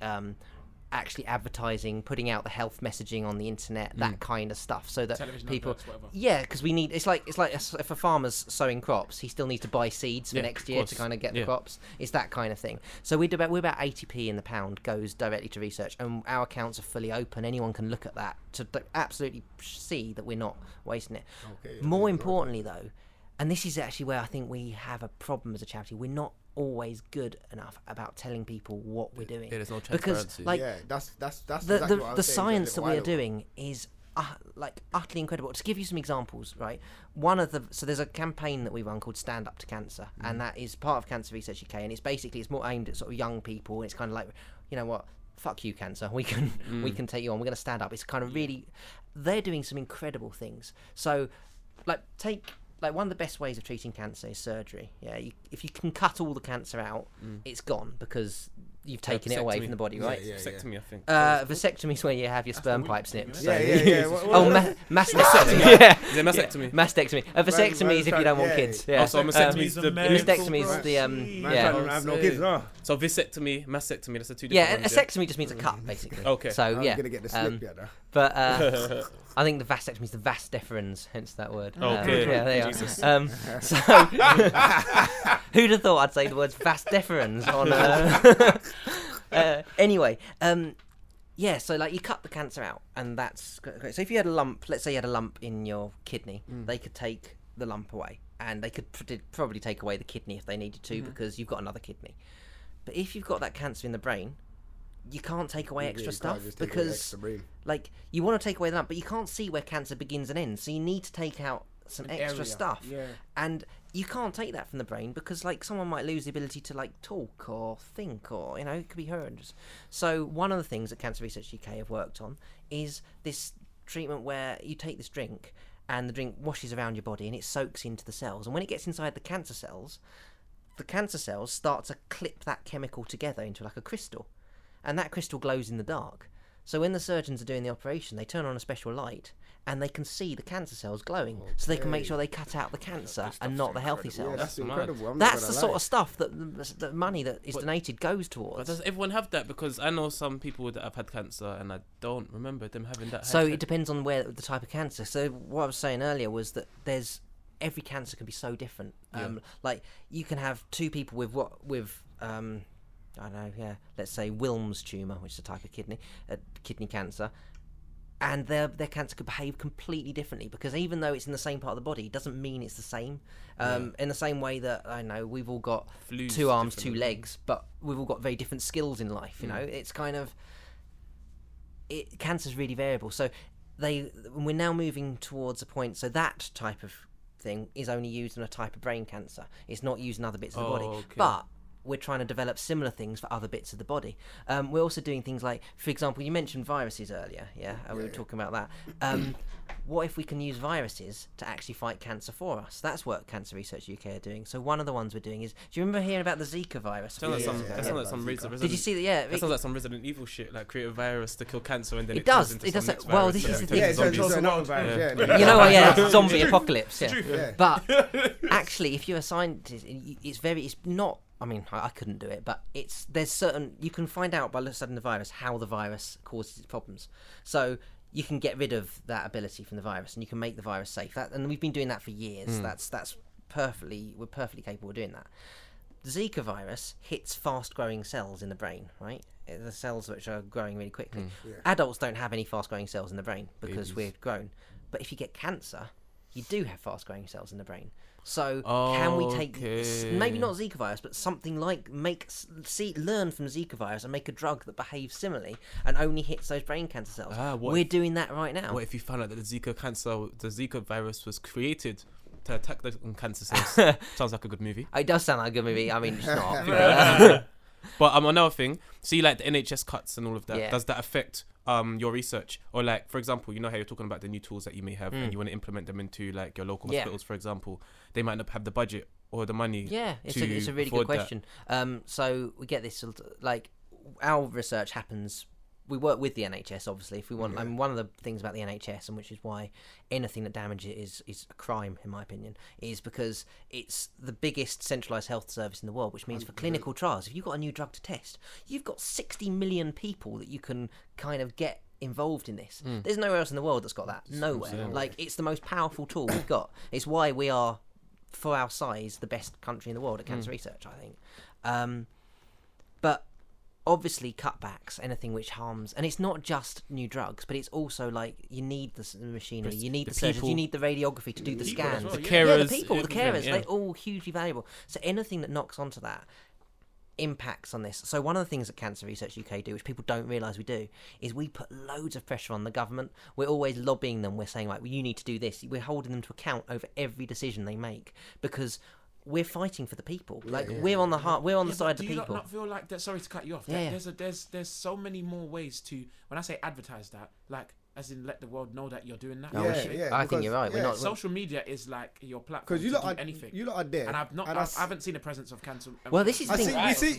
actually advertising, putting out the health messaging on the internet, that kind of stuff, so that television people adverts, because we need, it's like if a farmer's sowing crops, he still needs to buy seeds for next year to kind of get the crops. It's that kind of thing. So we're about 80p in the pound goes directly to research, and our accounts are fully open. Anyone can look at that to absolutely see that we're not wasting it. More importantly though, and this is actually where I think we have a problem as a charity, we're not always good enough about telling people what we're doing. There's no transparency. Because, that's exactly what I was saying. The science that we're doing is utterly incredible. To give you some examples, right? So there's a campaign that we run called Stand Up to Cancer, and that is part of Cancer Research UK, and it's more aimed at sort of young people, and it's kind of like, you know what? Fuck you, cancer. We can take you on. We're going to stand up. It's kind of really, they're doing some incredible things. So, like one of the best ways of treating cancer is surgery. Yeah, if you can cut all the cancer out, it's gone because you've taken it away from the body, right? Vasectomy, I think. Vasectomy is where you have your sperm pipe snipped. Mastectomy. Mastectomy. A vasectomy is if you don't want kids. Yeah. So mastectomy is the. So vasectomy, mastectomy, that's the two different. Yeah, a vasectomy just means a cut, basically. Okay. So I'm gonna get the slip yet. But I think the vasectomy is the vas deferens, hence that word. Okay. Yeah, there you are. So who'd have thought I'd say the words vas deferens on. So you cut the cancer out, and that's great. So if you had a lump, let's say you had a lump in your kidney, they could take the lump away, and they could probably take away the kidney if they needed to, because you've got another kidney. But if you've got that cancer in the brain, you can't take away extra stuff because you want to take away the lump, but you can't see where cancer begins and ends, so you need to take out some extra stuff, and you can't take that from the brain because someone might lose the ability to talk or think, or it could be horrendous. So one of the things that Cancer Research UK have worked on is this treatment where you take this drink and the drink washes around your body and it soaks into the cells, and when it gets inside the cancer cells start to clip that chemical together into a crystal, and that crystal glows in the dark. So when the surgeons are doing the operation, they turn on a special light and they can see the cancer cells glowing, so they can make sure they cut out the cancer and not the healthy cells. Yeah, that's incredible. That's the sort of stuff that the money that is donated goes towards. But does everyone have that? Because I know some people that have had cancer and I don't remember them having that. So it depends on the type of cancer. So what I was saying earlier was that every cancer can be so different. You can have two people let's say Wilms tumour, which is a type of kidney cancer, and their cancer could behave completely differently, because even though it's in the same part of the body, it doesn't mean it's the same. In the same way that, we've all got two arms, two legs, but we've all got very different skills in life, It's kind of... cancer's really variable. So we're now moving towards a point, so that type of thing is only used in a type of brain cancer. It's not used in other bits of the body. Okay. But we're trying to develop similar things for other bits of the body. We're also doing things like, for example, you mentioned viruses earlier, we were talking about that. What if we can use viruses to actually fight cancer for us? That's what Cancer Research UK are doing. So one of the ones we're doing is, do you remember hearing about the Zika virus? Did you see that? Yeah, that sounds like some Resident Evil shit, create a virus to kill cancer and then it turns into some next virus. Well, this is the thing. Yeah, it's also another virus. Zombie apocalypse. Yeah. But actually, if you're a scientist, it's not. I mean, I couldn't do it, but you can find out by studying the virus how the virus causes its problems. So you can get rid of that ability from the virus, and you can make the virus safe. And we've been doing that for years. We're perfectly capable of doing that. The Zika virus hits fast-growing cells in the brain, right? The cells which are growing really quickly. Adults don't have any fast-growing cells in the brain because we're grown. But if you get cancer, you do have fast-growing cells in the brain. So can we take maybe not Zika virus, but something like learn from Zika virus and make a drug that behaves similarly and only hits those brain cancer cells? We're doing that right now. What if you found out that the Zika virus was created to attack the cancer cells? Sounds like a good movie. It does sound like a good movie. I mean, it's not. But another thing, see the NHS cuts and all of that. Yeah. Does that affect your research, or for example, how you're talking about the new tools that you may have and you want to implement them into your local hospitals, for example, they might not have the budget or the money. It's a really good question. So we get this our research happens we work with the NHS, obviously, if we want. Yeah. I mean, one of the things about the NHS, and which is why anything that damages it is a crime, in my opinion, is because it's the biggest centralised health service in the world, which means for clinical trials, if you've got a new drug to test, you've got 60 million people that you can kind of get involved in this. There's nowhere else in the world that's got that. Nowhere. Like, it's the most powerful tool we've got. It's why we are, for our size, the best country in the world at cancer research, I think. But obviously cutbacks, anything which harms, and it's not just new drugs, but it's also like you need the machinery, you need the surgeons, you need the radiography to do the scans, well, carers, the carers, they're all hugely valuable. So anything that knocks onto that impacts on this. So one of the things that Cancer Research UK do, which people don't realise we do, is we put loads of pressure on the government. We're always lobbying them. We're saying, like, well, you need to do this. We're holding them to account over every decision they make, because we're fighting for the people. Like, we're on the heart, we're on the side of the people. Do you not feel like that? Sorry to cut you off. Yeah, there's so many more ways to, when I say advertise that, like, as in let the world know that you're doing that. I think you're right. We're not, social media is like your platform to do anything. You lot are there. And I haven't seen the presence of cancer. Well, this is the thing.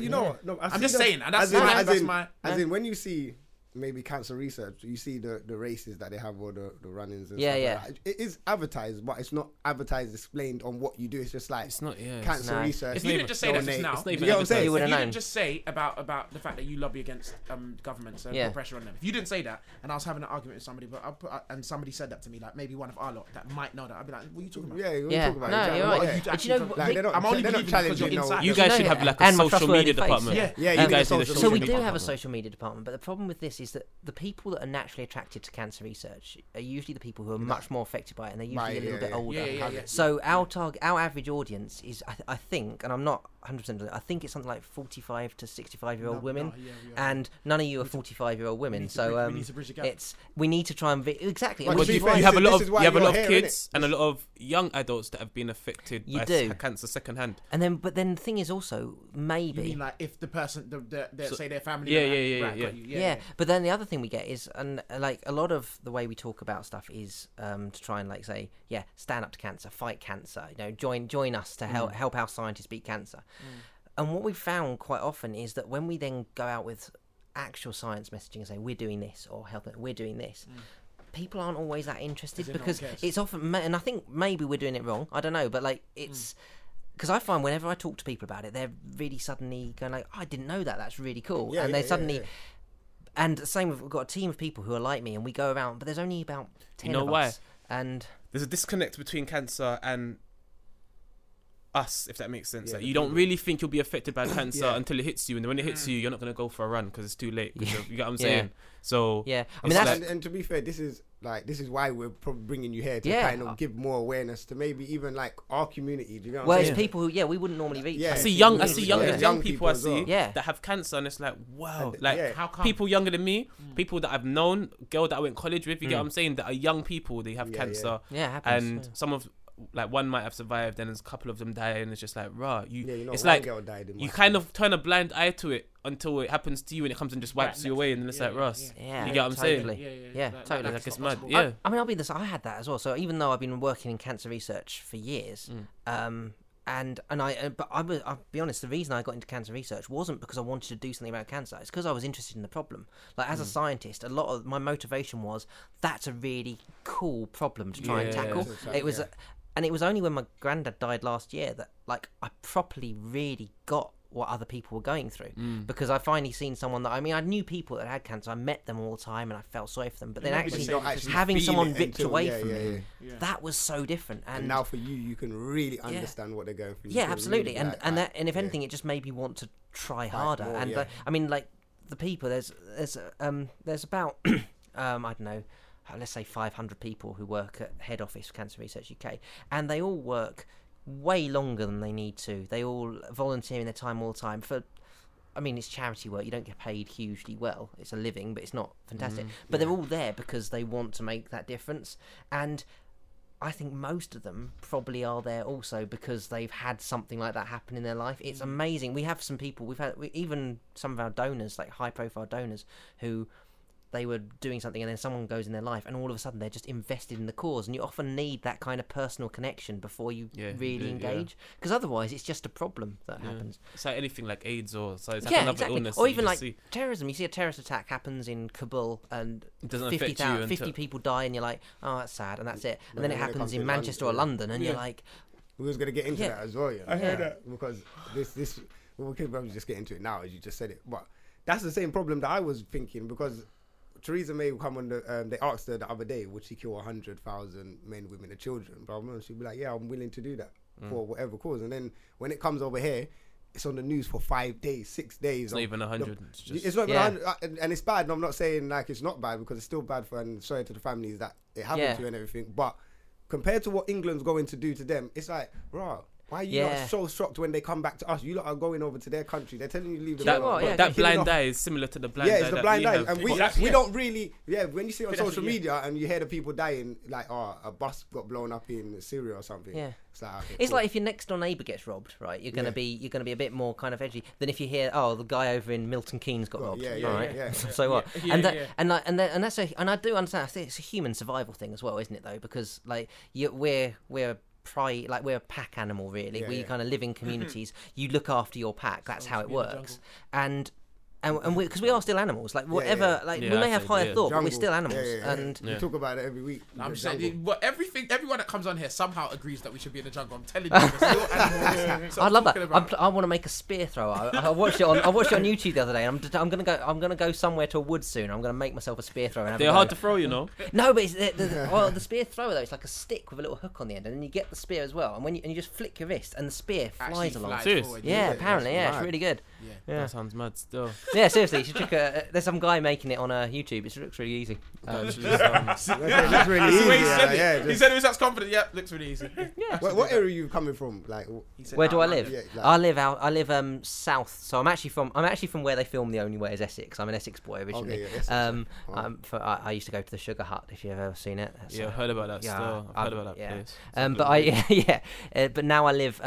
You know what? No, I'm just saying. And that's my... As in, when you see maybe cancer research, you see the races that they have, or the run-ins and stuff like that. It is advertised, but it's not advertised explained on what you do. It's just like, it's not cancer research. If you didn't just say that just now, you know what I'm saying? If you didn't just say about the fact that you lobby against governments and put pressure on them, if you didn't say that, and I was having an argument with somebody, but and somebody said that to me, like maybe one of our lot that might know that, I'd be like, what are you talking about? I'm only believing because you're inside. You guys should have like a social media department. You guys do the social media department. So we do have a social media department, but the problem with this is that the people that are naturally attracted to cancer research are usually the people who are much more affected by it, and they're usually a little bit older. So our average audience is, I think, and I'm not 100%, I think it's something like 45 to 65-year-old women, and none of you are 45-year-old women, so we need to try and... Exactly. You have a lot of kids and a lot of young adults that have been affected by cancer secondhand. But then the thing is also, maybe... You mean like if the person, say their family... Yeah. But then the other thing we get is, and like a lot of the way we talk about stuff is to try and like say, stand up to cancer, fight cancer, you know, join us to help our scientists beat cancer. And what we found quite often is that when we then go out with actual science messaging and say we're doing this or helping, we're doing this, people aren't always that interested because it's often, and I think maybe we're doing it wrong. I don't know, but like it's. Because I find whenever I talk to people about it, they're really suddenly going like, oh, I didn't know that. That's really cool. And the same, we've got a team of people who are like me, and we go around, but there's only about 10 of us. And there's a disconnect between cancer and us, if that makes sense. Yeah, like, you don't really think you'll be affected by cancer until it hits you, and when it hits you, you're not going to go for a run because it's too late. You get what I'm saying? So I mean, that's... And to be fair, this is why we're probably bringing you here to kind of give more awareness to maybe even like our community. Do you know what I'm saying? It's people who we wouldn't normally reach. Yeah, I see young people that have cancer, and it's like wow, like how come? People younger than me, people that I've known, girl that I went to college with. You get what I'm saying? That are young people, they have cancer. Yeah, it happens, and some of. Like one might have survived, and a couple of them die, and it's just like rah. It's like you kind of turn a blind eye to it until it happens to you, and it comes and just wipes you away, and then it's like Russ. You get what I'm saying? Yeah, totally. Like it's mad. I mean, I'll be this. I had that as well. So even though I've been working in cancer research for years, I'll be honest, the reason I got into cancer research wasn't because I wanted to do something about cancer. It's because I was interested in the problem. Like as a scientist, a lot of my motivation was that's a really cool problem to try and tackle. And it was only when my granddad died last year that, like, I properly really got what other people were going through. Because I finally seen someone that, I mean, I knew people that had cancer. I met them all the time and I felt sorry for them. But then actually having someone ripped away from me, that was so different. And now for you, you can really understand what they're going through. Yeah, absolutely. Really and if anything, it just made me want to try harder. More, I mean, like, the people, there's about, I don't know, let's say 500 people who work at head office for Cancer Research UK, and they all work way longer than they need to. They all volunteer in their time all the time for, I mean, it's charity work. You don't get paid hugely well. It's a living, but it's not fantastic. But they're all there because they want to make that difference. And I think most of them probably are there also because they've had something like that happen in their life. It's amazing. We have some people, we've had even some of our donors, like high profile donors, who they were doing something and then someone goes in their life and all of a sudden they're just invested in the cause, and you often need that kind of personal connection before you really engage, because otherwise it's just a problem that happens. So anything like AIDS or so it's like another illness, or even like terrorism. You see a terrorist attack happens in Kabul and 50 people die and you're like, oh, that's sad, and that's it. And then it happens in Manchester or London and you're like, we was going to get into that as well. You know? I heard that, because this we can probably just get into it now as you just said it, but that's the same problem that I was thinking, because Theresa May will come on the, they asked her the other day, would she kill 100,000 men, women and children, blah, blah, blah. She'd be like, yeah, I'm willing to do that for whatever cause. And then when it comes over here, it's on the news for 5 days, 6 days. It's not even 100. It's not even 100. And it's bad. And I'm not saying like it's not bad, because it's still bad for, and sorry to the families that it happened to and everything. But compared to what England's going to do to them, it's like, bro, why are you not so shocked when they come back to us? You lot are going over to their country. They're telling you to leave them alone. Yeah, that blind eye is similar to the blind eye. Yeah, it's the blind eye. And we don't really... Yeah, when you see it on social media and you hear the people dying, like, oh, a bus got blown up in Syria or something. Yeah. It's like, okay, cool. Like if your next door neighbour gets robbed, right? You're going to be a bit more kind of edgy than if you hear, oh, the guy over in Milton Keynes got robbed. Yeah. So what? Yeah, and and I do understand. I think it's a human survival thing as well, isn't it, though? Because, like, we're pride, like we're a pack animal, really. We kind of live in communities. You look after your pack. That's how it works. And because we are still animals, like whatever, like we may have higher thought, but we're still animals. And we talk about it every week. I'm saying, well, everyone that comes on here somehow agrees that we should be in the jungle. I'm telling you, we're still animals. So I love that. I want to make a spear thrower. I watched it on YouTube the other day. And I'm gonna go somewhere to a wood soon. I'm gonna make myself a spear thrower. And they're hard to throw, you know. No, but the spear thrower though, it's like a stick with a little hook on the end, and then you get the spear as well. And when you just flick your wrist, and the spear flies along. Seriously? Yeah, apparently, yeah, it's really good. Yeah, that sounds mad still. Yeah, seriously, you should check. There's some guy making it on YouTube. It looks really easy. Looks really easy. He said it was that confident. Yeah, looks really easy. Yeah. What area are you coming from? Like, where do I live? Yeah, like, I live out. I live south. So I'm actually from where they film The Only Way is Essex. I'm an Essex boy originally. Okay, Essex. I used to go to the Sugar Hut, if you've ever seen it. So, yeah, I've heard about that. Yeah, still. I've heard about that place. But now I live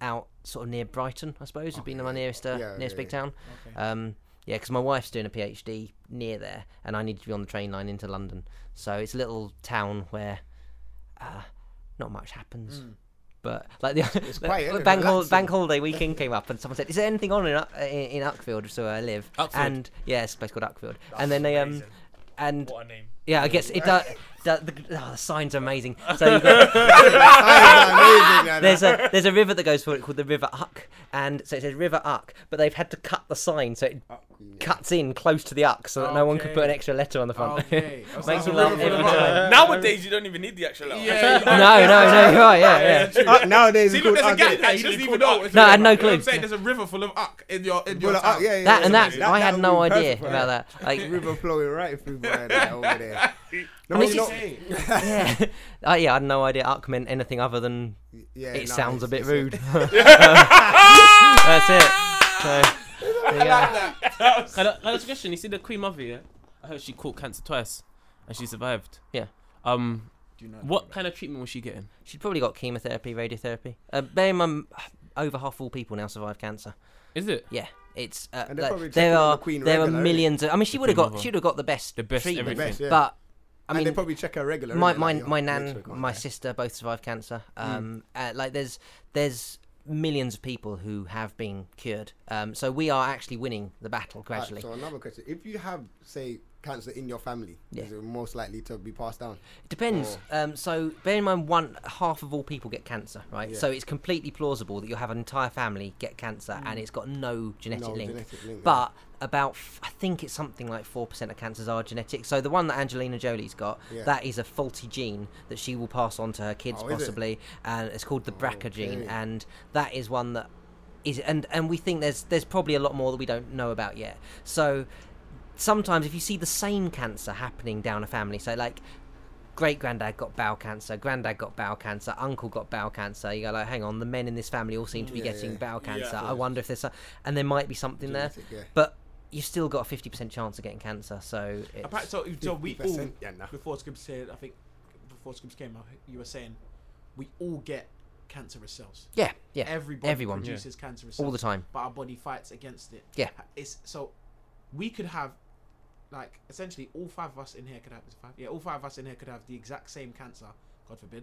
out sort of near Brighton, I suppose, would be my nearest big town. Okay. Because my wife's doing a PhD near there, and I needed to be on the train line into London. So it's a little town where not much happens. Mm. But like bank holiday weekend came up, and someone said, "Is there anything on in Uckfield?" So where I live, and it's a place called Uckfield. That's and then they and what a name. Yeah, I guess it does. The sign's amazing. So you've got, there's a river that goes for it called the River Uck, and so it says River Uck, but they've had to cut the sign so it cuts in close to the Uck so that no one could put an extra letter on the front. Okay. Makes me laugh every time. Nowadays you don't even need the extra letter. Yeah, no, you're right. Yeah. Nowadays, see, look, there's a gap that you doesn't even know. No, I had no clue. I'm saying there's a river full of Uck in your town. That and that, I had no idea about that. Like river flowing right through over there. No, I mean, I had no idea Uck meant anything other than sounds a bit rude. That's it. So, I have a question. You see the Queen Mother, yeah? I heard she caught cancer twice and she survived. Yeah. Do you know what kind of treatment was she getting? She'd probably got chemotherapy, radiotherapy. Over half all people now survive cancer. Is it? Yeah. It's there are millions of. I mean, she would have got the best treatment, everything. But. I mean, and they probably check her regularly. My nan, my sister, both survived cancer. There's millions of people who have been cured. So we are actually winning the battle gradually. Right, so another question: if you have, say, cancer in your family, is it most likely to be passed down? It depends. So bear in mind, half of all people get cancer, right? Yeah. So it's completely plausible that you'll have an entire family get cancer, and it's got no genetic link. But I think it's something like 4% of cancers are genetic. So the one that Angelina Jolie's got, that is a faulty gene that she will pass on to her kids possibly, and it's called the BRCA gene, and that is one that is, and we think there's probably a lot more that we don't know about yet. So sometimes if you see the same cancer happening down a family, so like great-granddad got bowel cancer, granddad got bowel cancer, uncle got bowel cancer. You go like, hang on, the men in this family all seem to be getting bowel cancer. I wonder if there's and there might be something genetic, there. But you've still got a 50% chance of getting cancer, so it's... So we all, before Skips said, I think, before Skips came up, you were saying, we all get cancerous cells. Yeah. Everyone produces cancerous cells. All the time. But our body fights against it. Yeah. So we could have like essentially all five of us in here could have all five of us in here could have the exact same cancer, God forbid,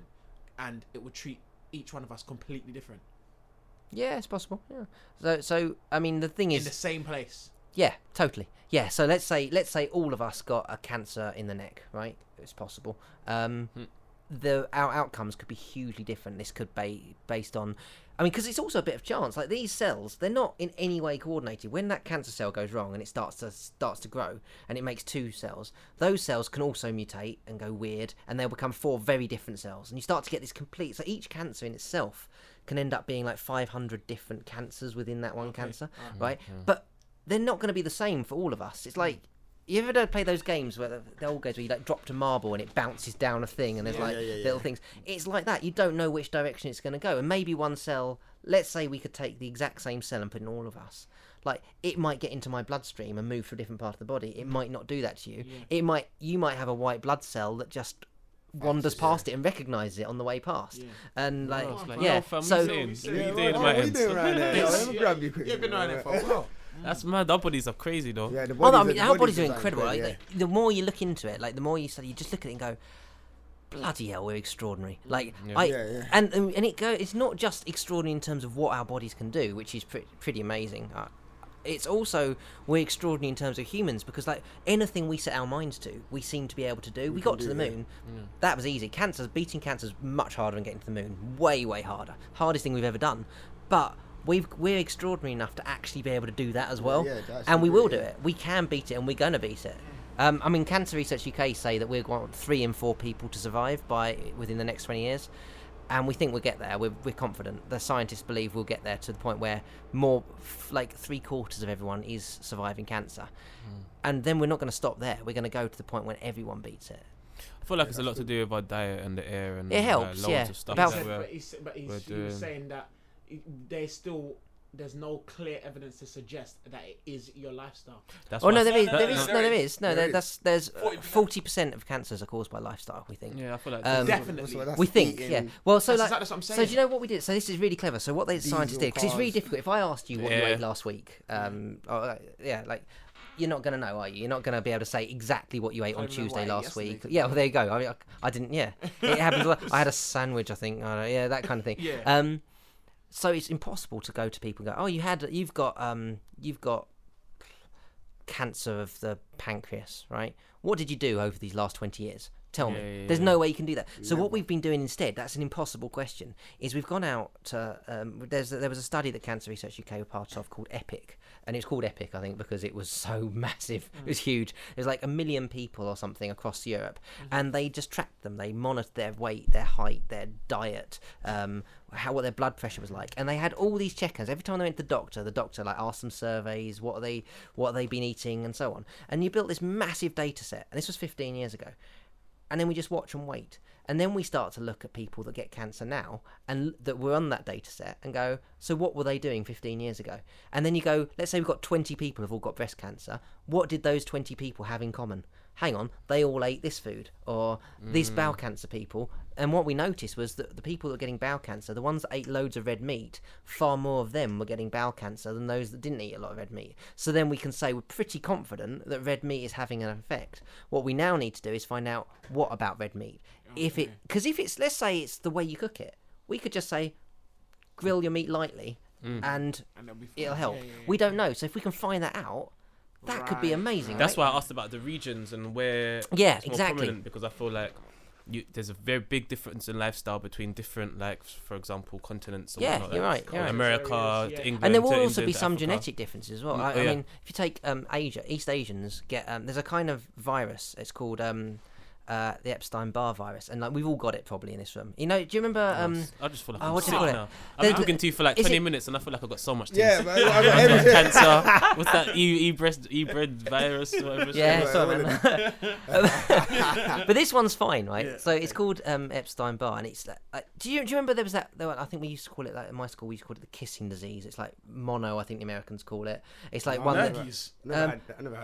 and it would treat each one of us completely different. Yeah, it's possible. Yeah. So I mean, the thing is, in the same place. Yeah, totally. Yeah. So let's say all of us got a cancer in the neck, right? It's possible. Our outcomes could be hugely different. This could be based on, I mean, because it's also a bit of chance. Like these cells, they're not in any way coordinated. When that cancer cell goes wrong and it starts to grow and it makes two cells, those cells can also mutate and go weird, and they'll become four very different cells, and you start to get this complete. So each cancer in itself can end up being like 500 different cancers within that one cancer, right? Yeah. But they're not going to be the same for all of us. It's like, you ever play those games where the old games where you like dropped a marble and it bounces down a thing and there's little things? It's like that. You don't know which direction it's going to go. And maybe one cell, let's say we could take the exact same cell and put in all of us. Like, it might get into my bloodstream and move to a different part of the body. It might not do that to you. Yeah. You might have a white blood cell that just wanders past it and recognises it on the way past. Yeah. And like, what are you doing right now? That's mad. Our bodies are crazy, though. Yeah, our bodies are incredible. Like, the more you look into it, like the more you study, you just look at it and go, "Bloody hell, we're extraordinary!" Like, and it's not just extraordinary in terms of what our bodies can do, which is pretty amazing. It's also, we're extraordinary in terms of humans, because like anything we set our minds to, we seem to be able to do. We got to the moon. Yeah. That was easy. Beating cancer's much harder than getting to the moon. Way, way harder. Hardest thing we've ever done. But we're extraordinary enough to actually be able to do that as well. And we will do it. We can beat it, and we're going to beat it. I mean, Cancer Research UK say that we're going 3 in 4 people to survive within the next 20 years. And we think we'll get there. We're confident. The scientists believe we'll get there to the point where more like 3/4 of everyone is surviving cancer. And then we're not going to stop there. We're going to go to the point when everyone beats it. I feel like it's a lot to do with our diet and the air and it helps, loads of stuff. He was saying that there's no clear evidence to suggest that it is your lifestyle. There's 40% of cancers are caused by lifestyle, we think. Yeah, I feel like definitely. We think, yeah. Well, so that's what I'm saying. So do you know what we did? So this is really clever. So what the scientists did, because it's really difficult. If I asked you what you ate last week, you're not going to know, are you? You're not going to be able to say exactly what you ate on Tuesday last week. Yeah, well, there you go. I mean, I didn't, It happened. I had a sandwich, I think. That kind of thing. Yeah. So it's impossible to go to people and go, "Oh, you've got cancer of the pancreas, right? What did you do over these last 20 years? Tell me." There's no way you can do that. So what we've been doing instead, that's an impossible question, is we've gone out to, there was a study that Cancer Research UK were part of called EPIC. And it's called EPIC, I think, because it was so massive. It was huge. It was like 1 million people or something across Europe. And they just tracked them. They monitored their weight, their height, their diet, what their blood pressure was like. And they had all these checkers. Every time they went to the doctor like asked them surveys, what have they been eating and so on. And you built this massive data set. And this was 15 years ago. And then we just watch and wait. And then we start to look at people that get cancer now and that were on that data set and go, so what were they doing 15 years ago? And then you go, let's say we've got 20 people who've all got breast cancer. What did those 20 people have in common? Hang on, they all ate this food or these bowel cancer people. And what we noticed was that the people that were getting bowel cancer, the ones that ate loads of red meat, far more of them were getting bowel cancer than those that didn't eat a lot of red meat. So then we can say we're pretty confident that red meat is having an effect. What we now need to do is find out what about red meat. Because let's say it's the way you cook it, we could just say grill your meat lightly and it'll help. We don't know. So if we can find that out, that could be amazing. That's why I asked about the regions and where it's more prominent, because I feel like there's a very big difference in lifestyle between different, like, for example, continents. You're right. America, England, and there will also be some genetic differences as well. I mean, if you take Asia, East Asians get there's a kind of virus. It's called the Epstein-Barr virus, and like we've all got it probably in this room. You know, do you remember? I just feel like I'm sick now. I've been talking to you for like 20 minutes, and I feel like I've got so much. Man, I've got everything. Cancer. What's that? E-bread virus. Whatever. But this one's fine, right? Yeah. So it's called Epstein-Barr, and it's like, do you remember there was that? I think we used to call it, like, in my school we used to call it the kissing disease. It's like mono. I think the Americans call it. It's like one that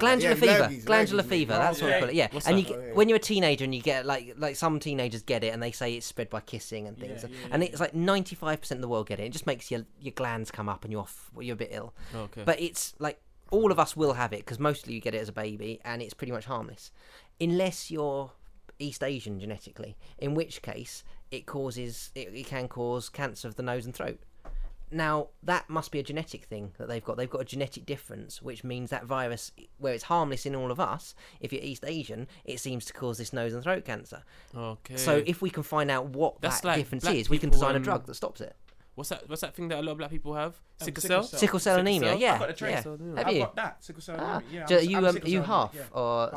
glandular fever. Glandular fever. That's what we call it. Yeah, and when you're a teenager. And you get like some teenagers get it, and they say it's spread by kissing and things, and it's like 95% of the world get it. It just makes your glands come up, and you're a bit ill. Okay. But it's like all of us will have it, because mostly you get it as a baby and it's pretty much harmless, unless you're East Asian genetically, in which case it can cause cancer of the nose and throat. Now, that must be a genetic thing that they've got. They've got a genetic difference, which means that virus, where it's harmless in all of us, if you're East Asian, it seems to cause this nose and throat cancer. Okay. So if we can find out what that difference is, we can design a drug that stops it. What's that thing that a lot of black people have? Sickle cell? Sickle cell anemia. Yeah. I've got a trace. Yeah. Have you? I've got that. Sickle cell anemia. Yeah. Are you half? Yeah.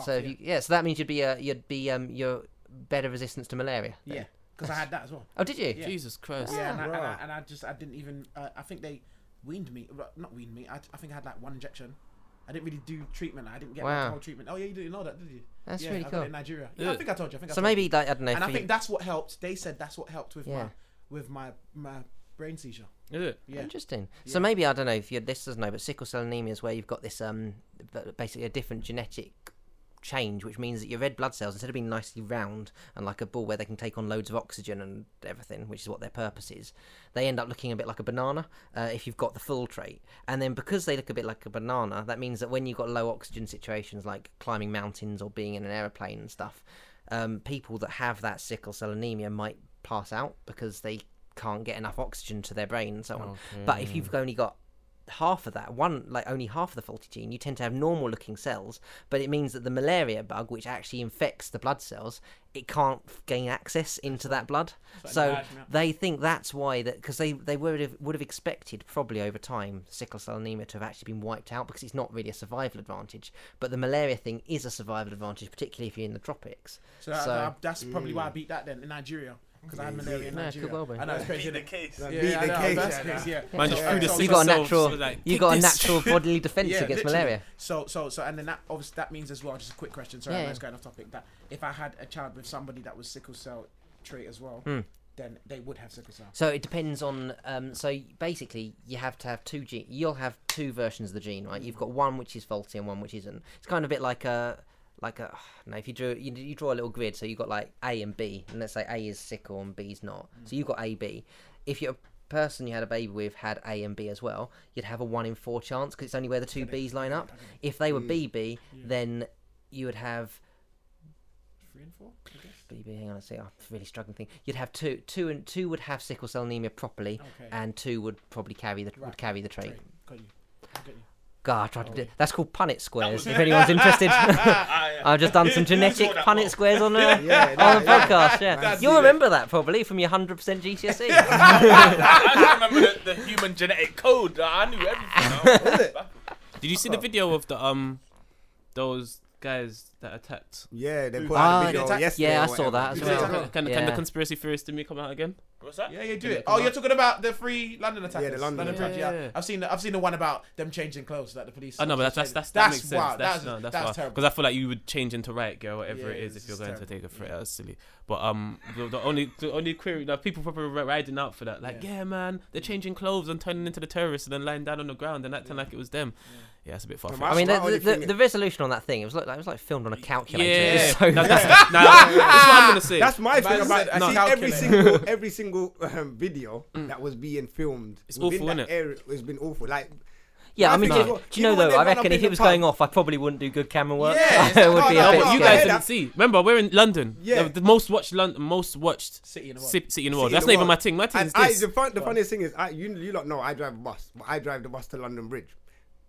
So that means you'd be better resistance to malaria then. Yeah. Because I had that as well. Oh, did you? Yeah. Jesus Christ. Yeah, I didn't even... I think they weaned me. Not weaned me. I think I had like one injection. I didn't really do treatment. I didn't get my whole treatment. Oh, yeah, you didn't know that, did you? That's really cool. I got it in Nigeria. Yeah, I think I told you. I don't know. And I think that's what helped. They said that's what helped with my brain seizure. Is it? Yeah. Interesting. Yeah. So maybe, I don't know if your listeners know, but sickle cell anemia is where you've got this basically a different genetic change, which means that your red blood cells, instead of being nicely round and like a ball where they can take on loads of oxygen and everything, which is what their purpose is, they end up looking a bit like a banana if you've got the full trait. And then because they look a bit like a banana, that means that when you've got low oxygen situations like climbing mountains or being in an aeroplane and stuff, people that have that sickle cell anemia might pass out because they can't get enough oxygen to their brain and so on. Okay. But if you've only got half of that, only half of the faulty gene, you tend to have normal looking cells, but it means that the malaria bug, which actually infects the blood cells, it can't gain access into that blood. So they think that's why, that because they would have expected probably over time sickle cell anemia to have actually been wiped out, because it's not really a survival advantage, but the malaria thing is a survival advantage, particularly if you're in the tropics. So that's probably why I beat that then in Nigeria. Because I had malaria in Nigeria. I know, it's crazy. Beat the case. You've got a natural bodily defence against malaria. So, and then that obviously that means as well, just a quick question, sorry, I know it's going off topic, that if I had a child with somebody that was sickle cell trait as well, then they would have sickle cell. So it depends on, so basically you have to have two genes, you'll have two versions of the gene, right? You've got one which is faulty and one which isn't. It's kind of a bit like if you draw a little grid, so you've got like A and B, and let's say A is sickle and B's not, so you've got A, B. If you're a person you had a baby with had A and B as well, you'd have a 1 in 4 chance, because it's only where the two B's line up. If they were BB, then you would have 3 and 4, I guess. BB, hang on a second, I'm really struggling to think. You'd have two would have sickle cell anemia properly, and two would probably carry the trait. Got you. God, I tried to do. That's called Punnett Squares, if anyone's interested. I've just done some genetic Punnett Squares on the podcast. Yeah. You'll remember that probably from your 100% GCSE. I don't remember the human genetic code. I knew everything. Did you see the video of the those guys that attacked? Yeah, they put out a video yesterday. Yeah, I saw that. Can the conspiracy theorist in me come out again? What's that? Yeah, do it. Oh, you're talking about the free London attackers. Yeah, the London attackers. Yeah. I've seen the one about them changing clothes, like the police. Oh no, but that makes sense. Wow. That's terrible. Because I feel like you would change into riot gear, whatever it is, if you're going to take a threat. Yeah. That's silly. But the only query, like, people probably riding out for that. Like, man, they're changing clothes and turning into the terrorists and then lying down on the ground and acting like it was them. Yeah, it's a bit far. I mean, the resolution on that thing, it was like filmed on a calculator. Yeah, that's what I'm gonna say. That's my thing about it. I see every single video that was being filmed, it's awful, isn't it? It's been awful. Like, yeah, I mean, I reckon if it was going off, I probably wouldn't do good camera work. Yeah, it would be. You guys didn't see. Remember, we're in London. Yeah, the most watched city in the world. That's not even my thing. My thing is this. The funniest thing is, you lot know I drive a bus, but I drive the bus to London Bridge.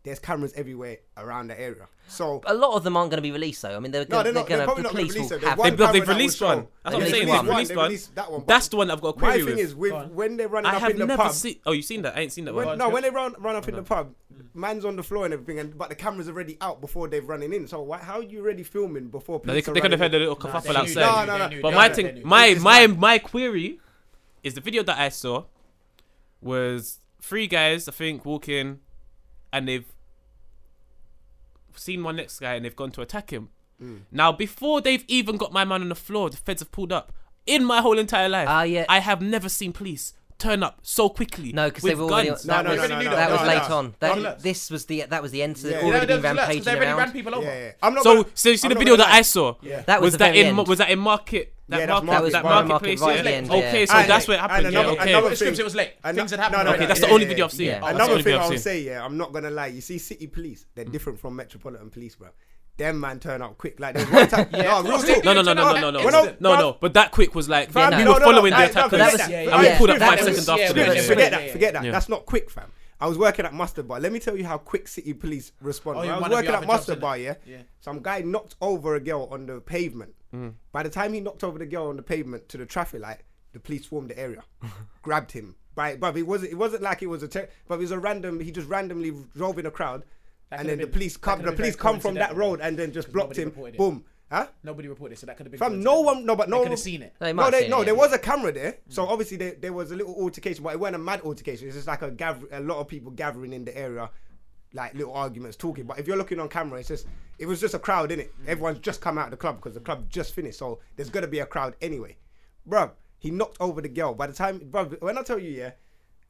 There's cameras everywhere around the area. So a lot of them aren't going to be released, though. I mean, they're probably not going to release. They've released one. That's what I'm saying. They've released one. That's the one I've got a query with. My thing is, when they're running up in the pub... Oh, you've seen that? I ain't seen that one. No, when they run up in the pub, man's on the floor and everything, but the camera's already out before they've run in. So how are you already filming before people... They could have heard a little kerfuffle outside. No. But my thing, my query is, the video that I saw was 3 guys, I think, walking... and they've seen one next guy and they've gone to attack him. Now, before they've even got my man on the floor, the feds have pulled up. In my whole entire life, I have never seen police turn up so quickly. No, because they were already... That was late on. That was the end. So they already ran people over. So you see the video that I saw? That was in Market That marketplace. Right, yeah. Okay, so and that's where it happened. Another thing, it was late. Things had happened. Okay, that's the only video I've seen. Another thing I'll say, I'm not gonna lie. You see, city police, they're different from metropolitan police, bro. Them man turn up quick like there's one time. No. But that quick was like we were following the attack. I pulled up 5 seconds after that. Forget that. That's not quick, fam. I was working at Mustard Bar. Let me tell you how quick city police respond. I was working at Mustard Bar, yeah. Some guy knocked over a girl on the pavement. By the time he knocked over the girl on the pavement to the traffic light, the police swarmed the area, grabbed him. But it wasn't like it was a. But it was a random. He just randomly drove in a crowd, and then the police come from that road and then just blocked him. Boom. Huh? Nobody reported, so that could have been. From no one, no, but no. They could have seen it. There was a camera there, so obviously there was a little altercation, but it wasn't a mad altercation. It's just like a lot of people gathering in the area, like little arguments, talking. But if you're looking on camera, it was just a crowd, innit? Everyone's just come out of the club because the club just finished, so there's gonna be a crowd anyway. Bruv, he knocked over the girl. By the time, bruv, when I tell you,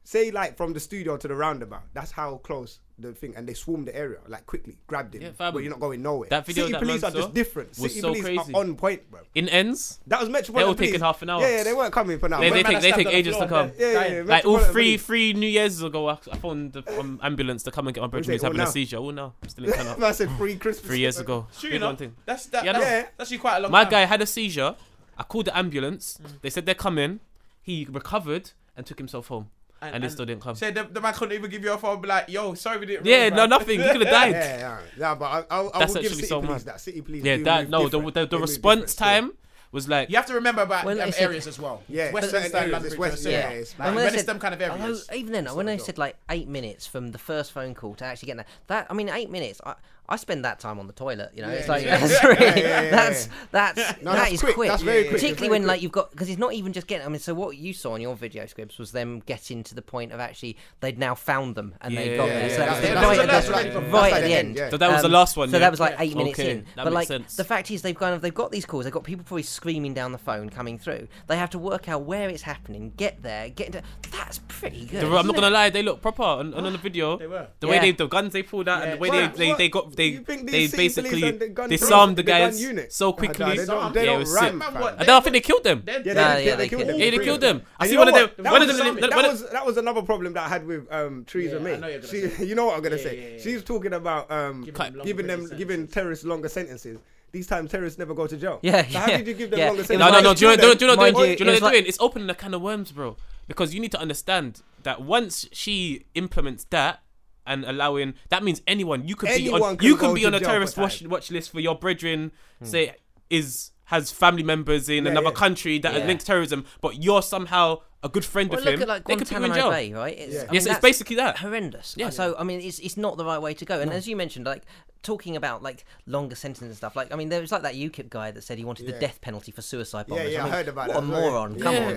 say like from the studio to the roundabout, that's how close. The thing, and they swarmed the area like quickly, grabbed him. But you're not going nowhere. That video, city police are just different. City police are on point, bro. In ends, that was Metropolitan. They were taking half an hour. Yeah, they weren't coming for now. They take ages to come. Yeah. Like all three New Year's ago, I phoned the ambulance to come and get my brother who's having a seizure. Oh no, I'm still in Canada. I said 3 years ago. Sure, you know, that's actually quite a long. My guy had a seizure. I called the ambulance. They said they're coming. He recovered and took himself home. And they still didn't come. So the man couldn't even give you a phone and be like, yo, sorry we didn't remember. Yeah, no, nothing. You could have died. Yeah, but I would give city police that. City police the response time was like... You have to remember about them areas as well. Yeah. Western side, Western areas. It's them kind of areas. Even then, when I said like 8 minutes from the first phone call to actually getting that, I mean, 8 minutes... I spend that time on the toilet, you know. It's like that's quick. That's very quick. Particularly when like you've got, because it's not even just getting. I mean, so what you saw in your video scripts was them getting to the point of actually they'd now found them and they got there. So right at the end. So that was the last one. So that was like 8 minutes in. But like the fact is they've got these calls. They've got people probably screaming down the phone coming through. They have to work out where it's happening, get there, get into. That's pretty good. I'm not gonna lie, they look proper on the video. They were the way the guns they pulled out and the way they got. They basically disarmed the guys so quickly. I think they killed them. They killed them. I see one of them. That was another problem that I had with Theresa May. You know what I'm gonna say? She's talking about giving terrorists longer sentences. These times, terrorists never go to jail. So how did you give them longer sentences? No. Do you know what they're doing? It's opening a can of worms, bro. Because you need to understand that once she implements that, and allowing that means anyone can be on a terrorist watch list for your brethren. Say has family members in another country that are linked to terrorism, but you're somehow a good friend of him. Look at like Guantanamo Bay, right? It's basically that horrendous. Yeah. So I mean, it's not the right way to go. And as you mentioned, like talking about like longer sentences and stuff. Like I mean, there was like that UKIP guy that said he wanted the death penalty for suicide bombers. Yeah, I mean, I heard about that. What a moron! Come on.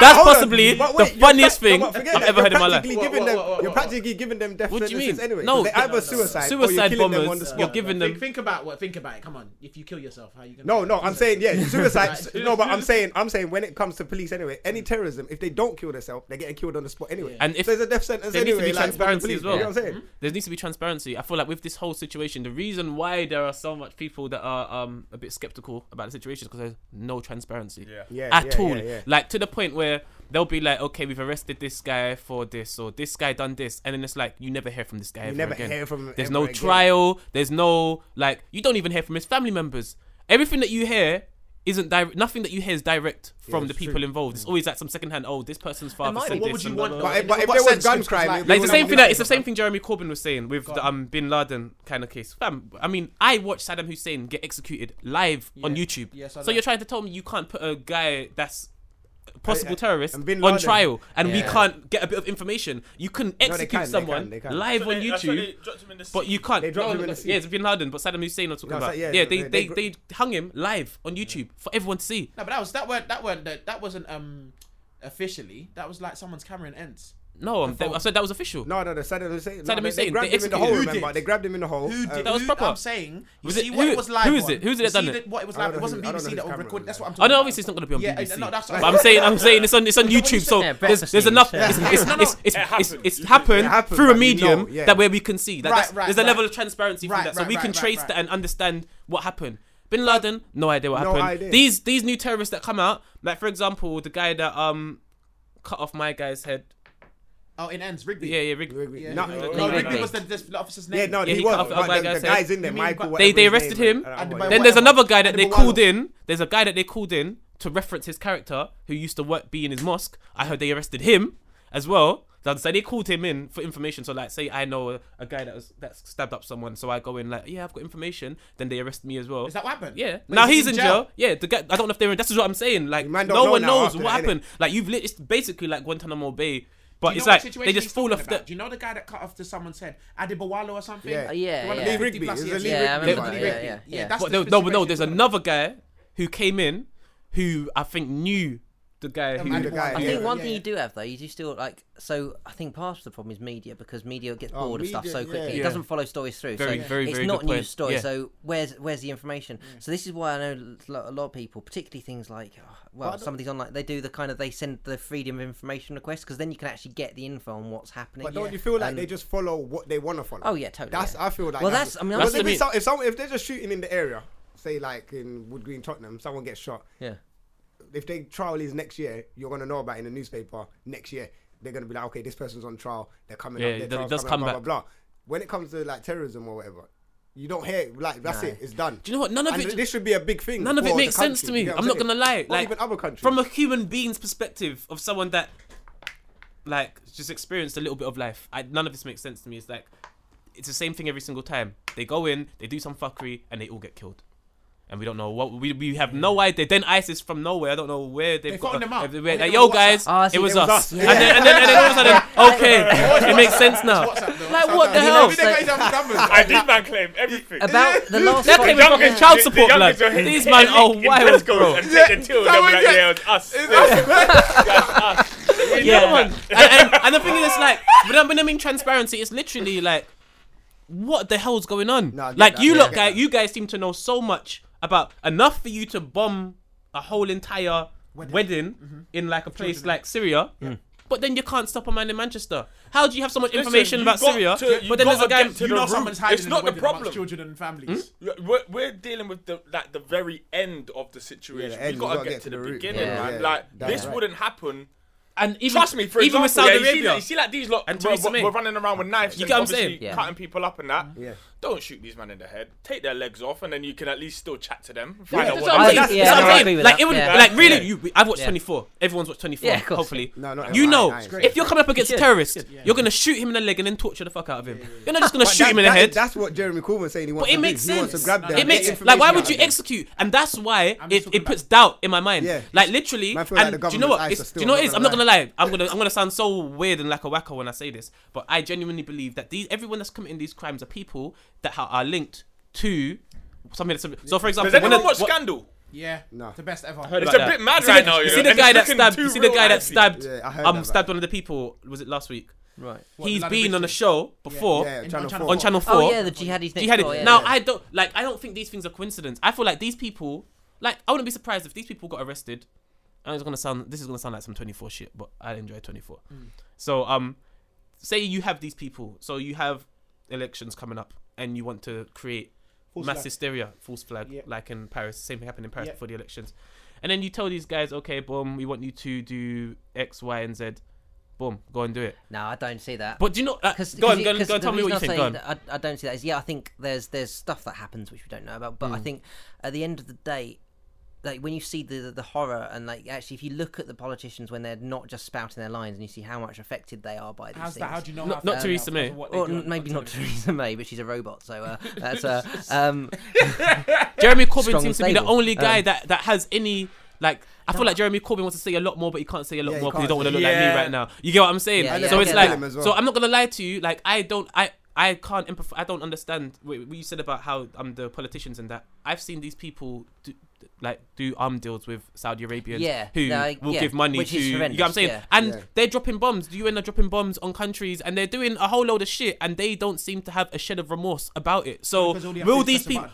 That's possibly the funniest thing I've ever heard in my life. You're practically giving them death sentences anyway. No, either suicide bombers. You're giving them. Think about it. Come on. If you kill yourself, how are you gonna? No. I'm saying suicide. No, but I'm saying when it comes to police anyway, any terrorism, if they don't kill themselves, they're getting killed on the spot anyway. And if there's a death sentence anyway, there needs to be transparency as well. You know what I'm saying? There needs to be transparency. I feel like with this whole situation, the reason why there are so much people that are a bit skeptical about the situation is because there's no transparency at all. Like to the point where they'll be like, okay, we've arrested this guy for this or this guy done this. And then it's like, you never hear from this guy ever again. There's no trial. There's no, like, you don't even hear from his family members. Everything that you hear... nothing that you hear is direct from the people involved. It's always like some secondhand. Oh, this person's father said this. What would you want? But if there was gun crime, it's the same thing. It's the same thing Jeremy Corbyn was saying with the Bin Laden kind of case. Fam, I mean, I watched Saddam Hussein get executed live on YouTube. So you're trying to tell me you can't put a guy that's possible terrorist on trial, and we can't get a bit of information? You can execute someone live on YouTube, but you can't. It's Bin Laden, but Saddam Hussein I'm talking about. They hung him live on YouTube for everyone to see. No, but that wasn't officially. That was like someone's camera in ends. No, I said that was official. No, Saddam Hussein. They grabbed him in the hole. They grabbed him in the hole. Who did? That was proper. I'm saying, you see what it was live. Who is it? Who's it that done it? What it was live. It wasn't BBC that recorded. That's what I'm talking about. I know, obviously, it's not going to be on BBC. No, that's what I'm saying it's on YouTube. So there's enough. It's happened through a medium that where we can see. There's a level of transparency for that, so we can trace that and understand what happened. Bin Laden, no idea what happened. Idea. These new terrorists that come out, like for example, the guy that cut off my guy's head. Oh, in Ends, Rigby. Yeah, Rigby. Yeah. No, Rigby was the officer's name. Yeah, no, he was. The guy's in there, Michael. They arrested him. Then there's another guy that they called in. There's a guy that they called in to reference his character who used to be in his mosque. I heard they arrested him as well. So they called him in for information. So like, say I know a guy that stabbed up someone. So I go in like, yeah, I've got information. Then they arrest me as well. Is that what happened? Yeah. Now he's in jail. Yeah. The guy, I don't know if they're in. That's what I'm saying. Like, no one knows what happened. Like, it's basically like Guantanamo Bay. But it's like they just fall off the... Do you know the guy that cut off to someone's head? Adibawalo or something? Yeah. Lee Rigby. No, there's another guy who came in who I think knew the guy who... I think one thing you do have, though, you do still, like... So I think part of the problem is media, because media gets bored of stuff so quickly. It doesn't follow stories through. It's not news stories, so where's the information? So this is why I know a lot of people, particularly things like, some of these online, they do the kind of, they send the freedom of information request, because then you can actually get the info on what's happening. But don't you feel like they just follow what they want to follow? Oh, yeah, totally. I feel like... Well, that's... I mean, if they're just shooting in the area, say like in Wood Green, Tottenham, someone gets shot. Yeah. If they trial is next year, you're going to know about it in the newspaper next year. They're going to be like, okay, this person's on trial. They're coming up. It does come back. Blah, blah, blah. When it comes to like terrorism or whatever, you don't hear it. Like, that's it. It's done. Do you know what? None of it... This should be a big thing. None of it makes sense to me. I'm not going to lie. Like, even other countries. From a human being's perspective of someone that like just experienced a little bit of life, none of this makes sense to me. It's like, it's the same thing every single time. They go in, they do some fuckery, and they all get killed. And we don't know what we have no idea. Then ISIS from nowhere. I don't know where they've got them up. Like, yo guys, it was us. Yeah. And then all of a sudden, okay, it makes sense now. Like what the hell? I did man claim everything. About the last that came fucking child support blood. These man are wild, bro. Yeah, it's us. Yeah, and the thing is, like, when I mean transparency, it's literally like, what the hell's going on? Like you lot, guys, you guys seem to know so much. About enough for you to bomb a whole entire wedding mm-hmm. in like a place like Syria, but then you can't stop a man in Manchester. How do you have so much information about Syria? But then there's a guy. You know someone's hiding. It's not the problem. Children and families. Hmm? We're dealing with the very end of the situation. Yeah, we've got to get to the beginning. Yeah, man. Like this wouldn't happen. And even, trust me, for even example, with Saudi Arabia, you see like these lot, and we're running around with knives, you get what I'm saying? Cutting people up and that. Yeah. Don't shoot these men in the head. Take their legs off, and then you can at least still chat to them. I've watched 24. Everyone's watched 24. Yeah, hopefully, you know, if you're coming up against a terrorist, you're gonna shoot him in the leg and then torture the fuck out of him. You're not just gonna shoot him in the head. That's what Jeremy Corbyn was saying. He wants to grab them. But it makes sense. Like, why would you execute? And that's why it puts doubt in my mind. Like literally, and do you know what it is? I'm not gonna lie. I'm gonna sound so weird and like a wacko when I say this, but I genuinely believe that everyone that's committing these crimes are people that are linked to something. So, for example, does anyone watch Scandal? Yeah, no, the best ever. It's a bit mad right now. You see the guy that stabbed. You see the guy that stabbed. Stabbed one of the people. Was it last week? Right. He's been on a show before on Channel 4. Oh yeah, the jihadis. Now I don't think these things are coincidence. I feel like these people. Like I wouldn't be surprised if these people got arrested. And it's gonna sound. This is gonna sound like some 24 shit, but I enjoy 24. So say you have these people. So you have elections coming up. And you want to create mass hysteria, false flag, like in Paris. Same thing happened in Paris before the elections. And then you tell these guys, okay, boom, we want you to do X, Y, and Z. Boom, go and do it. No, I don't see that. But do you know... Go and tell me what you think. I don't see that. I think there's stuff that happens which we don't know about. But I think at the end of the day, like when you see the horror and like actually if you look at the politicians when they're not just spouting their lines and you see how much affected they are by these things. How do you know? Not Theresa May. Or maybe not Theresa May, but she's a robot. So that's Jeremy Corbyn seems to be the only guy that has any like. I feel like Jeremy Corbyn wants to say a lot more, but he can't say a lot more because he don't want to look like me right now. You get what I'm saying? Yeah, so it's like so I'm not gonna lie to you. Like I can't empathize. I don't understand what you said about how the politicians and that. I've seen these people do arms deals with Saudi Arabians who will give money to, you know what I'm saying? Yeah. And they're dropping bombs. The UN are dropping bombs on countries and they're doing a whole load of shit and they don't seem to have a shed of remorse about it. So will these people,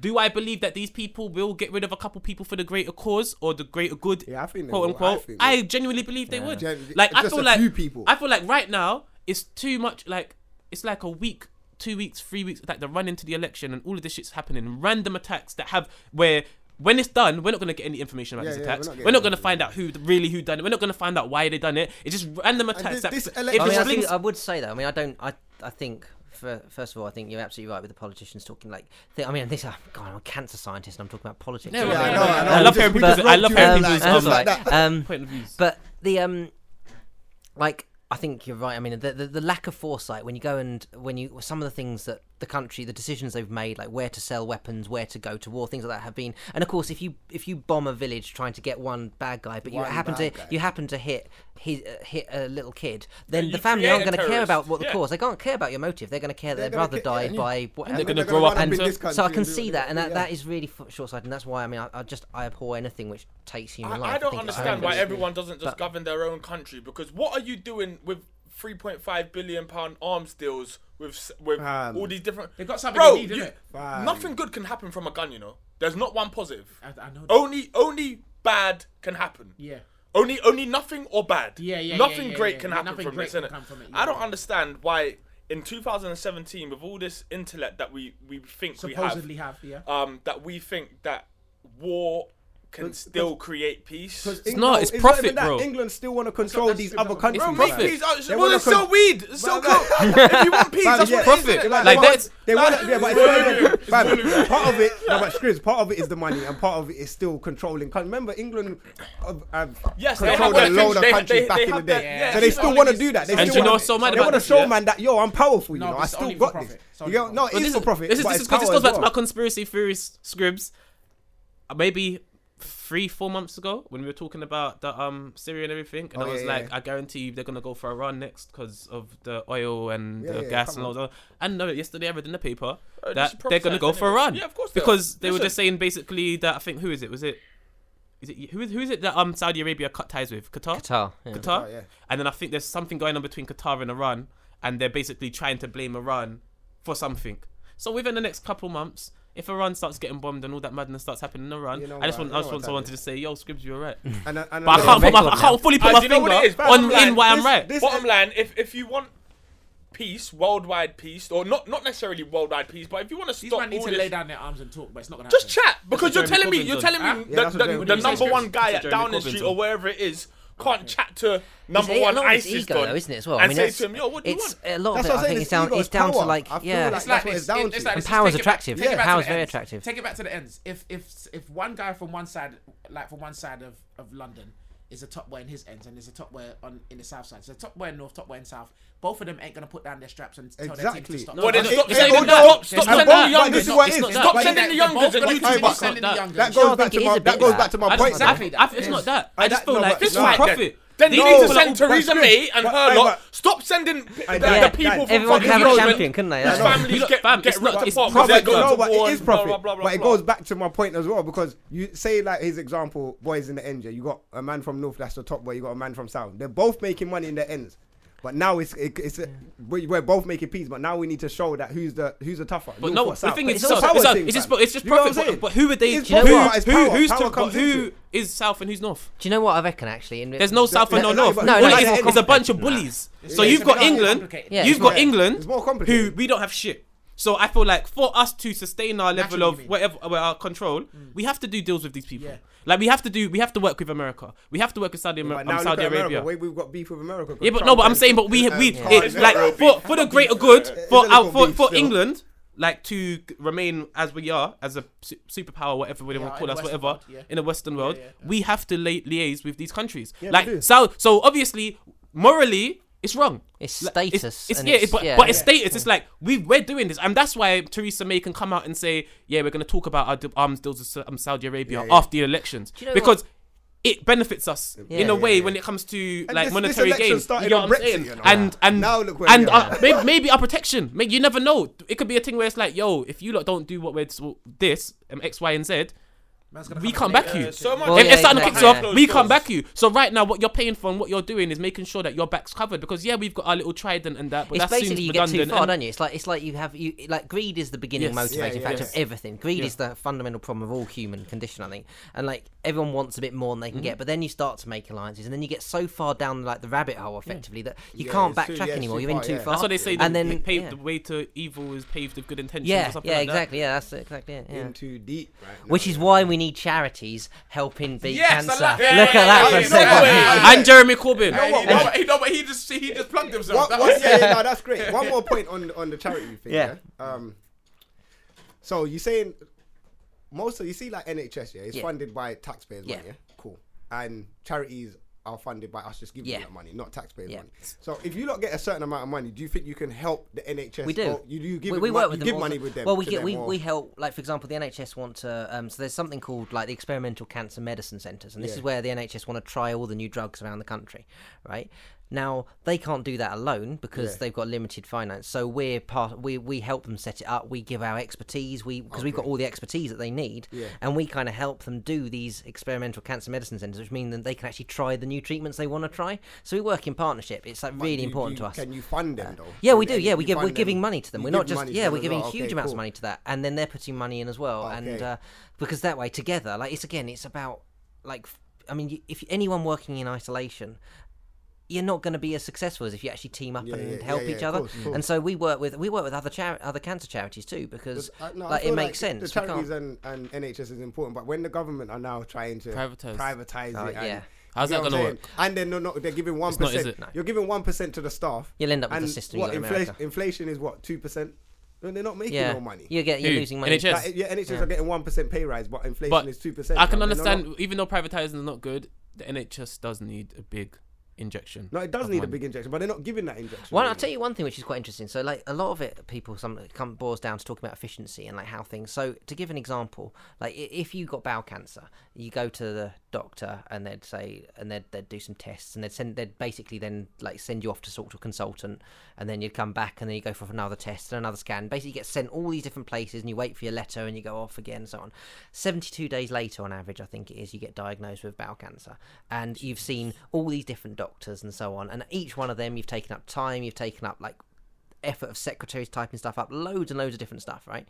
do I believe that these people will get rid of a couple people for the greater cause or the greater good, quote unquote? I genuinely believe they would. I feel like right now it's too much, like, it's like a weak 2 weeks, 3 weeks attack, they run into the election and all of this shit's happening. Random attacks that have, where when it's done, we're not going to get any information about these attacks. We're not going to find out who done it. We're not going to find out why they done it. It's just random attacks. I would say that. I mean, I don't. I think. First of all, I think you're absolutely right with the politicians talking like... I'm a cancer scientist and I'm talking about politics. I love hearing people's... I love hearing people's... point of views. But the... I think you're right. I mean, the lack of foresight when you go and... Some of the things that the country, the decisions they've made, like where to sell weapons, where to go to war, things like that have been... And of course, if you bomb a village trying to get one bad guy, but you happen to hit a little kid, then the family aren't going to care about what the cause. They can't care about your motive. They're going to care that their brother died by whatever. They're going to grow up in this country. So I can see that, and that is really short-sighted. And that's why I abhor anything which takes human life. I don't understand why everyone doesn't just govern their own country, because what are you doing with £3.5 billion arms deals with all these different? They've got something they need, isn't it? Nothing good can happen from a gun. There's not one positive. I know. Only bad can happen. Yeah. Only nothing or bad. Yeah. Nothing great can happen from this, innit? I don't understand why in 2017, with all this intellect that we think supposedly we have, that we think that war can still create peace. It's profit, bro. England still want to control these other countries. Bro, make peace. Well, it's so weed. It's so cool. If you want peace, that's what profit. Like that's... Part of it is the money, and part of it is still controlling. Remember, England controlled a load of countries back in the day. So they still want to do that. And you know what's so mad about this? They want to show man that, I'm powerful, I still got this. No, it is for profit. This goes back to my conspiracy theorist scribs. Maybe... 3-4 months ago when we were talking about the Syria and everything, and I guarantee you they're gonna go for Iran next because of the oil and the gas and all that. And no, yesterday I read in the paper that they're gonna go for Iran. Yeah, of course. Because they were just saying basically that, I think, who is it? Was it? Is it who is it that Saudi Arabia cut ties with? Qatar. Yeah. Qatar. Yeah. And then I think there's something going on between Qatar and Iran, and they're basically trying to blame Iran for something. So within the next couple months, if Iran starts getting bombed and all that madness starts happening in Iran, I wanted to say, yo, Scribs, you're right. But I can't fully put my finger on why I'm right. Bottom line, if you want peace, worldwide peace, or not necessarily worldwide peace, but if you want to stop all this... These men need to lay down their arms and talk, but it's not going to happen. Just chat, because you're telling me the number one guy at Downing Street or wherever it is can't chat to number one ISIS ego, though, isn't it? As well, say to him, "Yo, what do you want?" A lot of it, I think, it's down to it's power's attractive. Power's very attractive. Take it back to the ends. If one guy from one side, of London, is a top boy in his ends, and there's a top boy in the south side, so top boy in north, top boy in south. Both of them ain't gonna put down their straps and tell their team to stop. Stop sending the youngers. Stop sending the youngers. That goes back to my point. Exactly. It's not that. I just feel like this is profit. Then you need to send Theresa May and her lot. Stop sending the people from fucking champion, couldn't they? These families get ripped apart. It's profit. But it goes back to my point as well, because you say, like his example, boys in the ends. You got a man from north, that's the top boy. You got a man from south. They're both making money in their ends. But now we're both making peace. But now we need to show that who's the tougher. But no, the thing is, it's just profit. But who are they? Who is south and who's north? Do you know what I reckon? Actually, there's no south and no north. No, it's a bunch of bullies. So you've got England. You've got England, who we don't have shit. So I feel like for us to sustain our level of whatever our control, we have to do deals with these people. Yeah. Like we have to work with America. We have to work with Saudi Arabia. We've got beef with America. Yeah, for the greater good, for England, like to remain as we are, as a superpower, whatever they want to call us, in the Western world, we have to liaise with these countries. Yeah, like so obviously, morally, it's wrong. It's status. It's status. It's like, we're doing this. And that's why Theresa May can come out and say, yeah, we're going to talk about our arms deals with Saudi Arabia after the elections. You know because what? It benefits us in a way when it comes to and like this, monetary gains. You know what I'm saying? Maybe our protection. Maybe, you never know. It could be a thing where it's like, yo, if you lot don't do what we're this, X, Y, and Z, We can't back you. If something kicks off, we can't back you. So right now, what you're paying for and what you're doing is making sure that your back's covered. Because yeah, we've got our little trident and that, but that's basically you get too far, don't you? It's like you have you like greed is the beginning motivating factor of everything. Greed is the fundamental problem of all human condition, I think. And like everyone wants a bit more than they can get, but then you start to make alliances, and then you get so far down like the rabbit hole, effectively, that you can't backtrack anymore. You're in too far. That's why they say the way to evil is paved with good intentions. Yeah, exactly. Yeah, that's exactly it. In too deep, which is why we need charities helping beat cancer. Look at that for a second. And Jeremy Corbyn. He just plugged himself. That's great. One more point on the charity thing. Yeah. So you're saying most of NHS, it's funded by taxpayers' money. Yeah. Cool. And charities are funded by us just giving you that money, not taxpayers' money. So if you lot get a certain amount of money, do you think you can help the NHS? We do. You give money with them. Well, we help. Like, for example, the NHS want to. So there's something called like the Experimental Cancer Medicine Centres, and this is where the NHS want to try all the new drugs around the country, right? Now, they can't do that alone because they've got limited finance. So we help them set it up. We give our expertise because we've got all the expertise that they need. Yeah. And we kind of help them do these experimental cancer medicine centres, which means that they can actually try the new treatments they want to try. So we work in partnership. It's like really important to us. Can you fund them, though? Yeah, we do. Yeah, we're giving money to them. We're not just... Yeah, we're giving huge amounts of money to that. And then they're putting money in as well. Okay. And because that way, together, like it's about... like I mean, if anyone working in isolation... you're not going to be as successful as if you actually team up and help each other. Of course. And so we work with other cancer charities too, because it makes sense. The charities and NHS is important, but when the government are now trying to privatise it, how's that going to work? And then they're giving 1%. You're giving 1% to the staff. You'll end up with a system. What inflation is? What 2%? No, they're not making no money. You're losing money. NHS. NHS are getting 1% pay rise, but inflation is 2%. I can understand, even though privatising is not good, the NHS does need a big injection. No, it does need a big injection, but they're not giving that injection. Well, I'll tell you one thing which is quite interesting. So, like a lot of it, it boils down to talking about efficiency and like how things. So, to give an example, like if you got bowel cancer, you go to the doctor and they'd say, and they'd do some tests, and they'd basically send you off to sort of consultant, and then you'd come back, and then you go for another test and another scan. Basically, you get sent all these different places, and you wait for your letter, and you go off again, and so on. 72 days later, on average, I think it is, you get diagnosed with bowel cancer, and you've seen all these different doctors and so on, and each one of them you've taken up time, you've taken up like effort of secretaries typing stuff up, loads and loads of different stuff, right?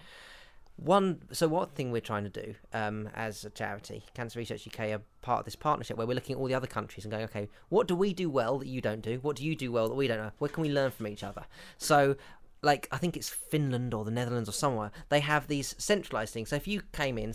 So what thing we're trying to do as a charity, Cancer Research UK, are part of this partnership where we're looking at all the other countries and going, okay, what do we do well that you don't do? What do you do well that we don't know? Where can we learn from each other? So like I think it's Finland or the Netherlands or somewhere, they have these centralised things. So if you came in,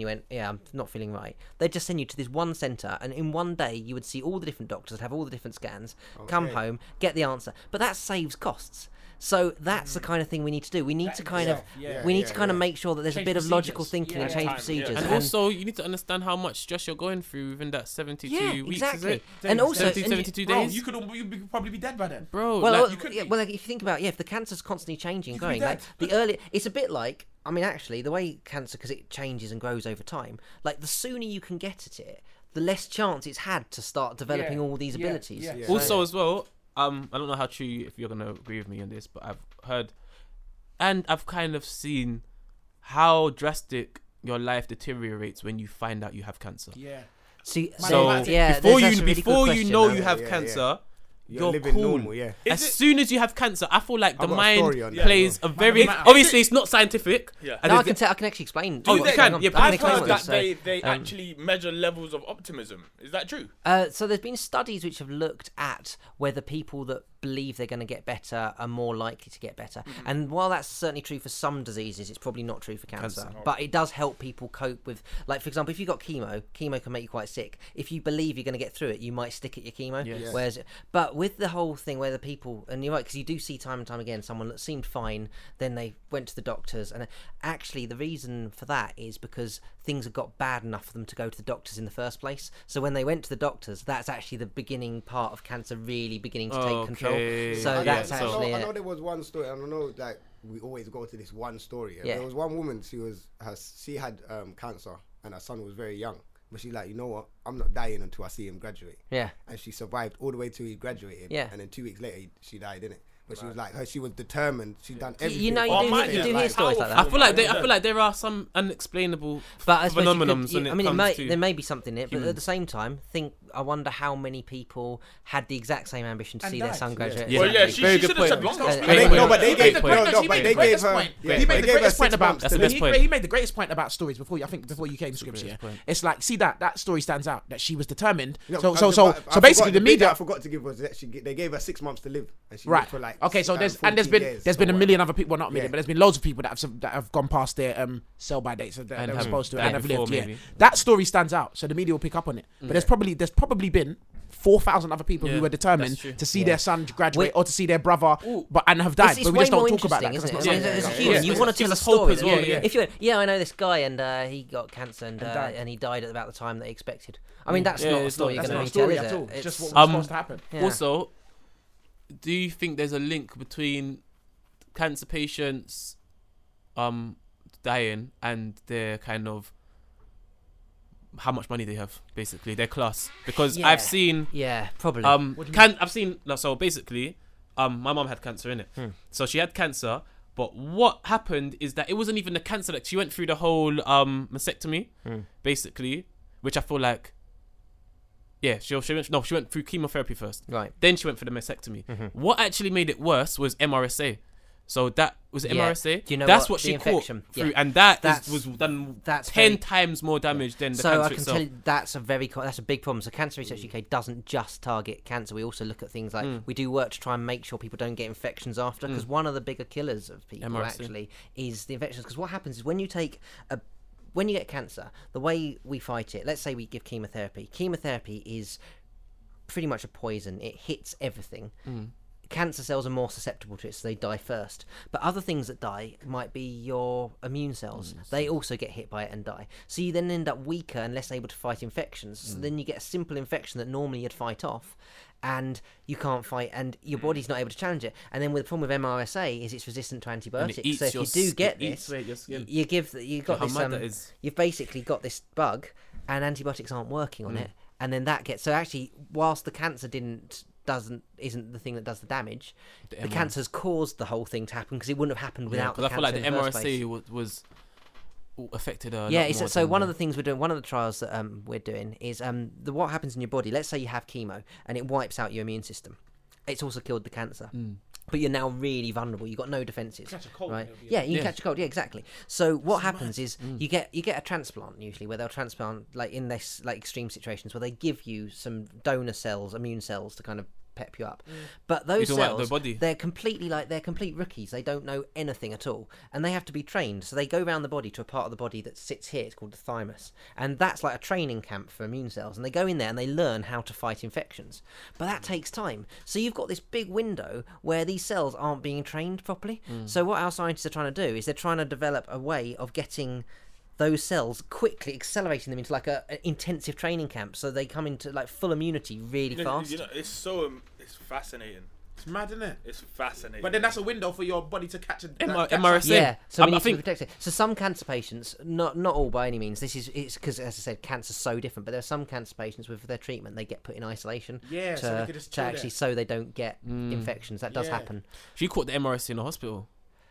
you went, yeah, I'm not feeling right, they'd just send you to this one centre, and in one day you would see all the different doctors, have all the different scans, come home, get the answer. But that saves costs. So that's the kind of thing we need to do. We need to kind of make sure that there's a bit of logical thinking and change procedures. And also, you need to understand how much stress you're going through within that 72 weeks. Yeah, exactly. And also, 72 days. Bro, you'd probably be dead by then. Bro, if you think about if the cancer's constantly changing and growing, like the earlier, it's a bit like, I mean, actually, the way cancer, because it changes and grows over time, like the sooner you can get at it, the less chance it's had to start developing all these abilities. Yeah. Yeah. So, also, as well, I don't know how true, if you're going to agree with me on this, but I've heard and I've kind of seen how drastic your life deteriorates when you find out you have cancer. Yeah. Before you know you have cancer, you're cool. Normal, soon as you have cancer, I feel like the mind plays a very... Obviously, it's not scientific. Yeah. No, I can actually explain. Oh, you can? Yeah, I've heard that they actually measure levels of optimism. Is that true? So there's been studies which have looked at whether people that believe they're going to get better are more likely to get better. Mm-hmm. And while that's certainly true for some diseases, it's probably not true for cancer. But it does help people cope with... Like, for example, if you've got chemo can make you quite sick. If you believe you're going to get through it, you might stick at your chemo. Yes. Whereas, but with the whole thing where the people... And you're right, because you do see time and time again someone that seemed fine, then they went to the doctors. And actually, the reason for that is because things have got bad enough for them to go to the doctors in the first place. So when they went to the doctors, that's actually the beginning part of cancer really beginning to take control. I know there was one story. I don't know, like we always go to this one story. Yeah? Yeah. There was one woman. She had cancer, and her son was very young. But she's like, you know what? I'm not dying until I see him graduate. Yeah. And she survived all the way till he graduated. Yeah. And then 2 weeks later, she died, didn't it? But she was like, she was determined. She'd done everything. You know, you do hear stories like that. I feel like there are some unexplainable phenomenons. There may be something in it, but at the same time, I wonder how many people had the exact same ambition to see their son graduate. Yeah, well, she should have said longer. No, but they gave her. He made the greatest point about stories before you came to scripture. It's like, see that story stands out that she was determined. So basically, the media I forgot to give was that they gave her 6 months to live, and she lived for like. Okay, so there's been a million other people, well, not a million, but there's been loads of people that have gone past their sell by dates that they were supposed to and have lived. Yeah, that story stands out, so the media will pick up on it. But there's probably been 4,000 other people who were determined to see their son graduate or to see their brother, and have died. But we just don't talk about that because it's not human. You want to tell a story. If you went, I know this guy and he got cancer and he died at about the time that he expected. I mean, that's not a story you're going to retell, is it? It's just what was supposed to happen. Also, do you think there's a link between cancer patients dying and their kind of how much money they have, basically their class? Because I've seen probably my mum had cancer in it, so she had cancer. But what happened is that it wasn't even the cancer that she went through the whole mastectomy, basically, which I feel like. Yeah, she went through chemotherapy first. Right. Then she went for the mastectomy. Mm-hmm. What actually made it worse was MRSA. So that was MRSA. Do you know that's what she caught through, and that was done 10 times more damage than the cancer itself. So I can tell you that's a big problem. So Cancer Research UK doesn't just target cancer. We also look at things like we do work to try and make sure people don't get infections after, because one of the bigger killers of people actually is the infections. Because what happens is when you get cancer, the way we fight it, let's say we give chemotherapy. Chemotherapy is pretty much a poison. It hits everything. Mm. Cancer cells are more susceptible to it, so they die first. But other things that die might be your immune cells. Mm. They also get hit by it and die. So you then end up weaker and less able to fight infections. So then you get a simple infection that normally you'd fight off, and you can't fight, and your body's not able to challenge it. And then the problem with MRSA is it's resistant to antibiotics. So if you do get this, you've basically got this bug, and antibiotics aren't working on it. And then that gets whilst the cancer isn't the thing that does the damage, the cancer's caused the whole thing to happen, because it wouldn't have happened without the cancer. Because I feel like the MRSA was affected one of the things we're doing, one of the trials that we're doing is what happens in your body. Let's say you have chemo and it wipes out your immune system. It's also killed the cancer, but you're now really vulnerable. You've got no defenses. Catch a cold, right? Catch a cold. Yeah, exactly. So what happens is you get a transplant, usually, where they'll transplant in extreme situations where they give you some donor cells, immune cells, to kind of pep you up, but those cells, they're complete rookies. They don't know anything at all, and they have to be trained. So they go around the body to a part of the body that sits here. It's called the thymus, and that's like a training camp for immune cells. And they go in there and they learn how to fight infections, but that takes time. So you've got this big window where these cells aren't being trained properly. So what our scientists are trying to do is they're trying to develop a way of getting those cells, quickly accelerating them into like an intensive training camp, so they come into like full immunity really fast. It's fascinating. It's mad, isn't it? It's fascinating. But then that's a window for your body to catch an MRSA. Yeah, so we need to protect it. So some cancer patients, not all by any means, it's because, as I said, cancer's so different, but there are some cancer patients with their treatment, they get put in isolation so they don't get infections. That does happen. So you caught the MRSA in the hospital?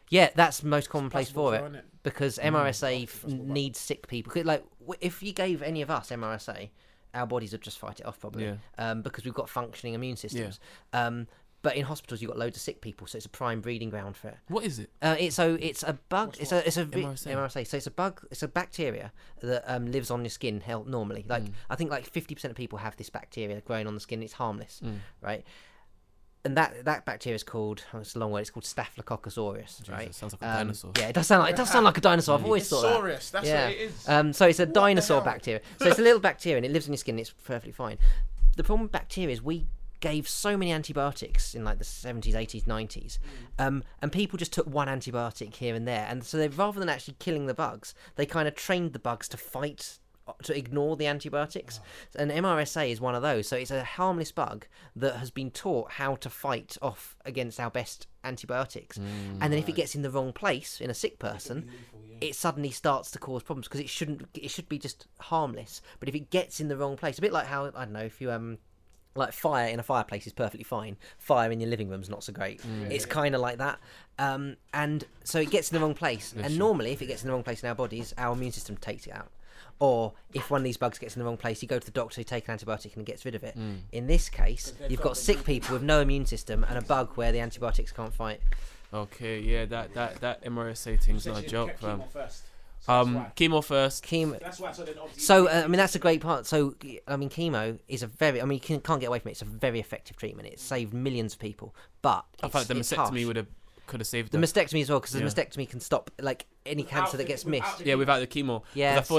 Yeah, that's the most common place for it, because MRSA needs sick people. Like, if you gave any of us MRSA, our bodies would just fight it off probably, because we've got functioning immune systems. Yeah. But in hospitals, you've got loads of sick people, so it's a prime breeding ground for it. What is it? It's a bug. It's a MRSA. So it's a bug. It's a bacteria that lives on your skin normally. Like I think like 50% of people have this bacteria growing on the skin. It's harmless, right? And that bacteria is called, it's a long word, it's called Staphylococcus aureus, right? It sounds like a dinosaur. Yeah, it does sound like a dinosaur. I've always thought aureus, that. That's what it is. So it's a dinosaur bacteria. So it's a little bacteria and it lives in your skin and it's perfectly fine. The problem with bacteria is we gave so many antibiotics in like the 70s, 80s, 90s, and people just took one antibiotic here and there. And so rather than actually killing the bugs, they kind of trained the bugs to ignore the antibiotics. And MRSA is one of those. So it's a harmless bug that has been taught how to fight off against our best antibiotics. And then if it gets in the wrong place in a sick person, it suddenly starts to cause problems, because it should be just harmless. But if it gets in the wrong place, a bit like how, I don't know, if you Like fire in a fireplace is perfectly fine. Fire in your living room's not so great. Mm. It's kind of like that. And so it gets in the wrong place. Yes, and normally, if it gets in the wrong place in our bodies, our immune system takes it out. Or if one of these bugs gets in the wrong place, you go to the doctor, you take an antibiotic and gets rid of it. Mm. In this case, you've got sick people with no immune system and a bug where the antibiotics can't fight. Okay, yeah, that MRSA thing's not a joke, man. Chemo first. So, I mean, that's a great part. So, I mean, chemo is a very... I mean, you can't get away from it. It's a very effective treatment. It's saved millions of people, but I thought the mastectomy could have saved them. The mastectomy as well, because the mastectomy can stop, like, any cancer that gets missed. Yeah, without the chemo. Yeah, I feel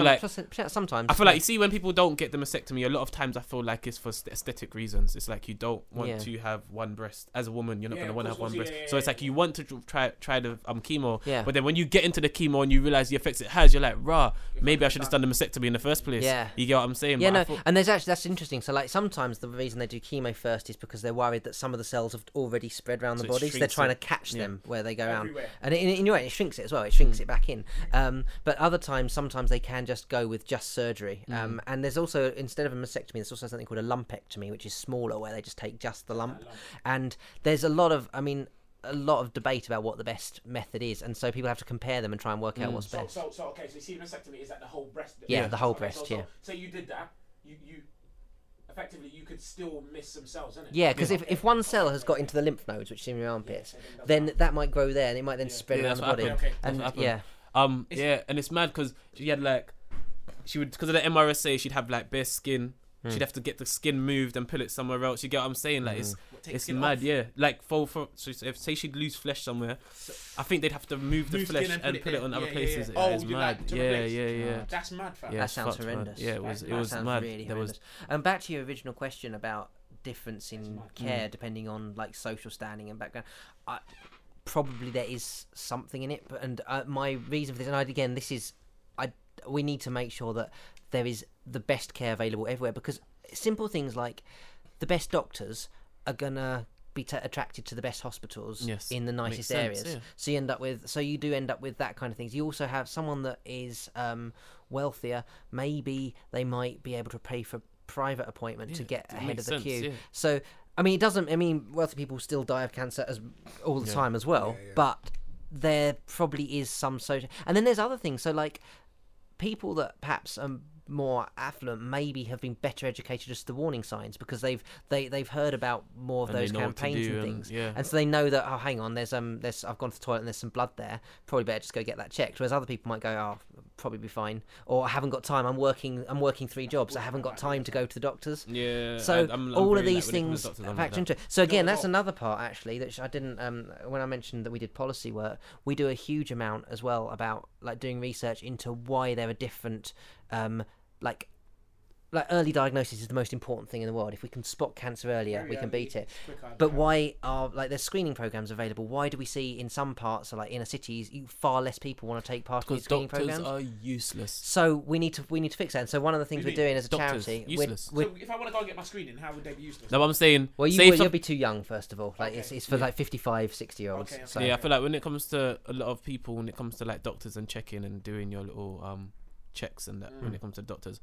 sometimes. I feel like, you see, when people don't get the mastectomy, a lot of times I feel like it's for aesthetic reasons. It's like you don't want to have one breast. As a woman, you're not going to want to have one breast. So it's like you want to try the chemo, but then when you get into the chemo and you realise the effects it has, you're like, rah, maybe I should have done the mastectomy in the first place. Yeah. You get what I'm saying? Yeah, but and there's actually, that's interesting. So, like, sometimes the reason they do chemo first is because they're worried that some of the cells have already spread around the body, so they're trying to catch them where they go around. And in your way, it shrinks it as well. It shrinks it back in, but other times, sometimes they can just go with just surgery. And there's also, instead of a mastectomy, there's also something called a lumpectomy, which is smaller, where they just take just the lump. And there's a lot of debate about what the best method is, and so people have to compare them and try and work out what's best. Okay, so you see, mastectomy is that the whole breast? So you did that. You effectively, you could still miss some cells, isn't it? Yeah, because if one cell has got into the lymph nodes, which is in your armpits, then that might grow there, and it might then spread around the body. And it's mad because she had because of the MRSA, she'd have like bare skin. She'd have to get the skin moved and pull it somewhere else. You get what I'm saying? Like it's mad, off. Like say she'd lose flesh somewhere, I think they'd have to move the flesh and put it on other places. Yeah. It's mad. That's mad, fam. Yeah, that sounds horrendous. Mad. Yeah, it was mad. Really horrendous. And back to your original question about difference in care depending on like social standing and background. Probably there is something in it, but my reason for this, we need to make sure that there is the best care available everywhere, because simple things like the best doctors are gonna be attracted to the best hospitals in the nicest areas. So you do end up with that kind of things. You also have someone that is wealthier, maybe they might be able to pay for private appointment to get ahead of the queue. So wealthy people still die of cancer all the time as well, but there probably is some social. And then there's other things, so like people that perhaps more affluent maybe have been better educated as to the warning signs, because they've heard about more of those campaigns and things, and so they know that, oh, hang on, there's I've gone to the toilet and there's some blood there, probably better just go get that checked. Whereas other people might go, oh, probably be fine, or I haven't got time, I'm working three jobs, I haven't got time to go to the doctors. So I'm all of these things factor into it. So again, that's another part actually that I didn't when I mentioned that we did policy work, we do a huge amount as well about like doing research into why there are different like early diagnosis is the most important thing in the world. If we can spot cancer earlier, we can beat it. But why are there's screening programs available? Why do we see in some parts, or like inner cities, far less people want to take part in these screening programs? Doctors are useless. So we need to fix that. And so one of the things we're doing as a charity, useless. So if I want to go and get my screening, how would they be useless? No, I'm saying, well, you'll be too young first of all. Like it's for like 55, 60 year olds. Okay. So. Yeah, I feel like when it comes to a lot of people, when it comes to like doctors and checking and doing your little checks and that, when it comes to doctors,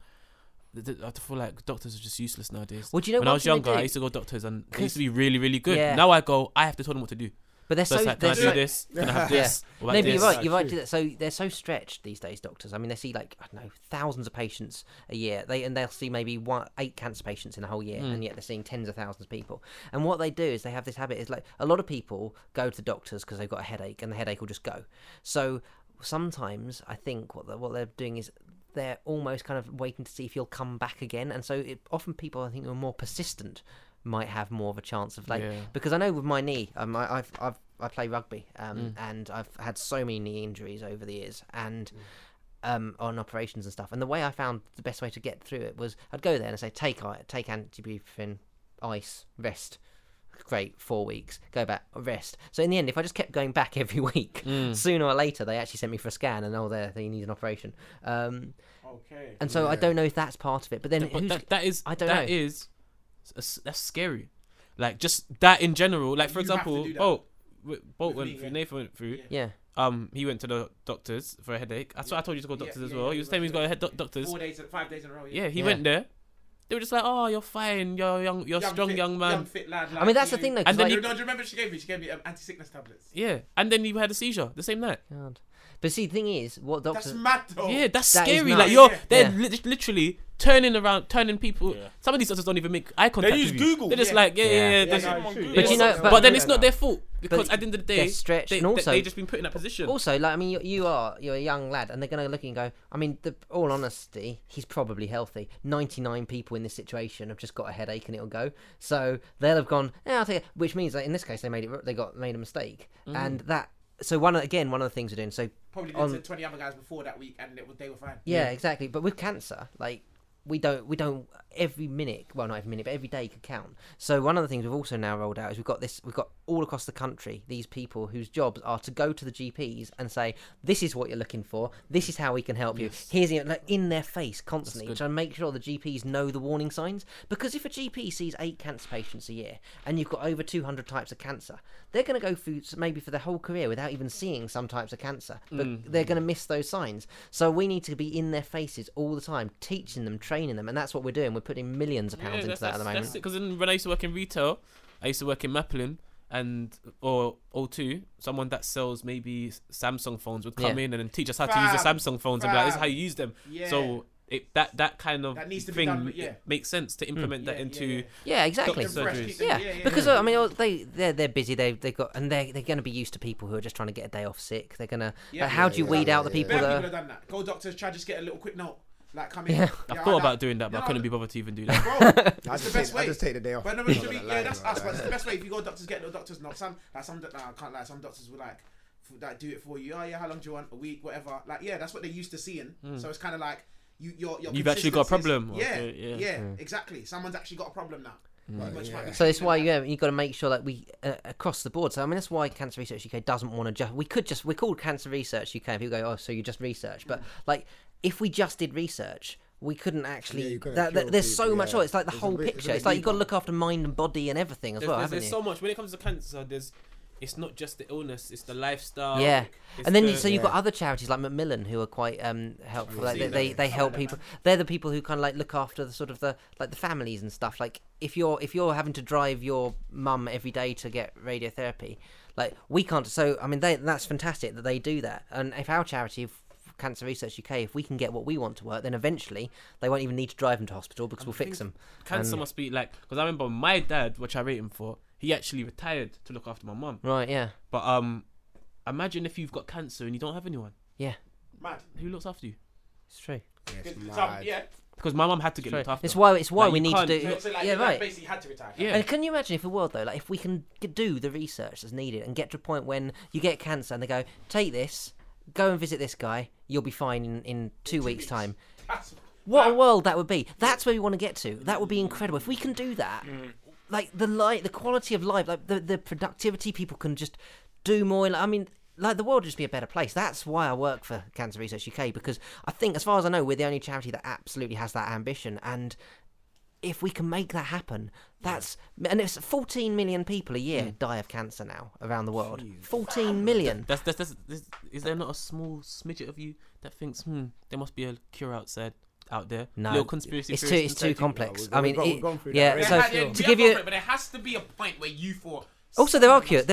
I feel like doctors are just useless nowadays. Well, do you know, when I was younger, I used to go to doctors and they used to be really, really good. Now I have to tell them what to do. But they're so like, can I do this? Can I have this? No, but you're right to that. So they're so stretched these days, doctors. I mean, they see like, I don't know, thousands of patients a year. They'll see maybe 8 cancer patients in a whole year, and yet they're seeing tens of thousands of people. And what they do is they have this habit, is like a lot of people go to the doctors because they've got a headache, and the headache will just go. So sometimes I think what they're doing is they're almost kind of waiting to see if you'll come back again, and so often people I think who are more persistent might have more of a chance of like, because I know with my knee, I play rugby, and I've had so many knee injuries over the years, and on operations and stuff, and the way I found the best way to get through it was I'd go there and I'd say take ibuprofen, ice, rest. Great, 4 weeks, go back, rest. So in the end, if I just kept going back every week, sooner or later they actually sent me for a scan and they need an operation. Okay. And so I don't know if that's part of it, but then that's scary. Like just that in general, like for example, Bolt Nathan went through. Yeah. He went to the doctors for a headache. That's what I told you to go to doctors as well. He was teling me he's got a head doctors. 4 days, 5 days in a row. Yeah, he went there. They were just like, oh, you're fine. You're young. You're young, strong, fit, young man. Young, fit lad. Like I mean, that's you. The thing, though. And then do you remember she gave me? She gave me anti-sickness tablets. Yeah, and then you had a seizure the same night. God. But see, the thing is, what doctors... That's mad, though. Yeah, that's scary. Like, they're literally turning people... Yeah. Some of these doctors don't even make eye contact with you. They use Google. They're just like, yeah. But, you know, but then it's not their fault. Because at the end of the day, they've just been put in that position. Also, like, I mean, you're a young lad, and they're going to look and go, I mean, all honesty, he's probably healthy. 99 people in this situation have just got a headache and it'll go. So they'll have gone, yeah, I think... Which means, like, in this case, they made a mistake. Mm. And that... So one of the things we're doing. So probably did to 20 other guys before that week, and they were fine. Yeah, exactly. But with cancer, like we don't every minute. Well, not every minute, but every day could count. So one of the things we've also now rolled out is we've got all across the country these people whose jobs are to go to the GPs and say, "This is what you're looking for. This is how we can help you." Here's in their face constantly, trying to make sure the GPs know the warning signs. Because if a GP sees 8 cancer patients a year and you've got over 200 types of cancer, they're going to go through maybe for their whole career without even seeing some types of cancer, but they're going to miss those signs. So we need to be in their faces all the time, teaching them, training them, and that's what we're doing. We're putting millions of pounds into that at the moment. Because when I used to work in retail, I used to work in Maplin or O2, someone that sells maybe Samsung phones would come in and then teach us how to use the Samsung phones and be like, this is how you use them. Yeah. So That kind of thing makes sense to implement that into exactly surgeries. Because I mean they're busy. They've got and they're going to be used to people who are just trying to get a day off sick. They're gonna how do you weed out the people that have done that? Go doctors try to just get a little quick note. Like come in. I thought about doing that, but I couldn't be bothered to even do that. Bro, that's the best way. I just take the day off. But no, that's us. But it's the best way. If you go doctors, get little doctors. No, I can't lie. Some doctors will like do it for you. Oh yeah, how long do you want? A week, whatever. Like that's what they're used to seeing. So it's kind of like. You've actually got a problem. Exactly. Someone's actually got a problem now. Right, so that's why you've got to make sure that we across the board. So I mean that's why Cancer Research UK doesn't want to just. We're called Cancer Research UK. People go, oh, so you just research, but like if we just did research. We couldn't actually. There's so much. It's like the whole picture. It's like you've got to look after mind and body and everything as well. There's so much when it comes to cancer. It's not just the illness; it's the lifestyle. Yeah, and then you've got other charities like Macmillan who are quite helpful. Like, they help people. They're the people who kind of like look after the sort of the like the families and stuff. Like if you're having to drive your mum every day to get radiotherapy, like we can't. So I mean, that's fantastic that they do that. And if our charity. Cancer Research UK, if we can get what we want to work, then eventually they won't even need to drive them to hospital because we'll fix them. Cancer must be like, because I remember my dad, which I rate him for, he actually retired to look after my mum. Right, yeah. But imagine if you've got cancer and you don't have anyone. Yeah. Mad. Who looks after you? It's true. Yeah, it's mad. Yeah. Because my mum had to get looked after. It's why like we need to do... So like, basically had to retire. Yeah. And can you imagine if the world, though, like if we can do the research that's needed and get to a point when you get cancer and they go, take this, go and visit this guy, you'll be fine in 2 weeks' time. What a world that would be. That's where we want to get to. That would be incredible. If we can do that, like the quality of life, like the productivity, people can just do more. I mean, like the world would just be a better place. That's why I work for Cancer Research UK, because I think, as far as I know, we're the only charity that absolutely has that ambition. And if we can make that happen, that's... And it's 14 million people a year die of cancer now around the world. Jeez. 14 million. That's, is there not a small smidget of you that thinks, there must be a cure out there? No. Little conspiracy theories. It's too complex. I mean, but there has to be a point where you thought... Also, there are cures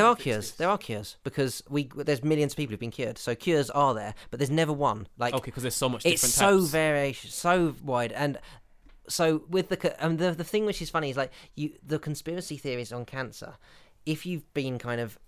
because there's millions of people who've been cured. So cures are there, but there's never one. Like because there's so much different types. It's so variation, so wide, and... So with the thing which is funny is like the conspiracy theories on cancer. If you've been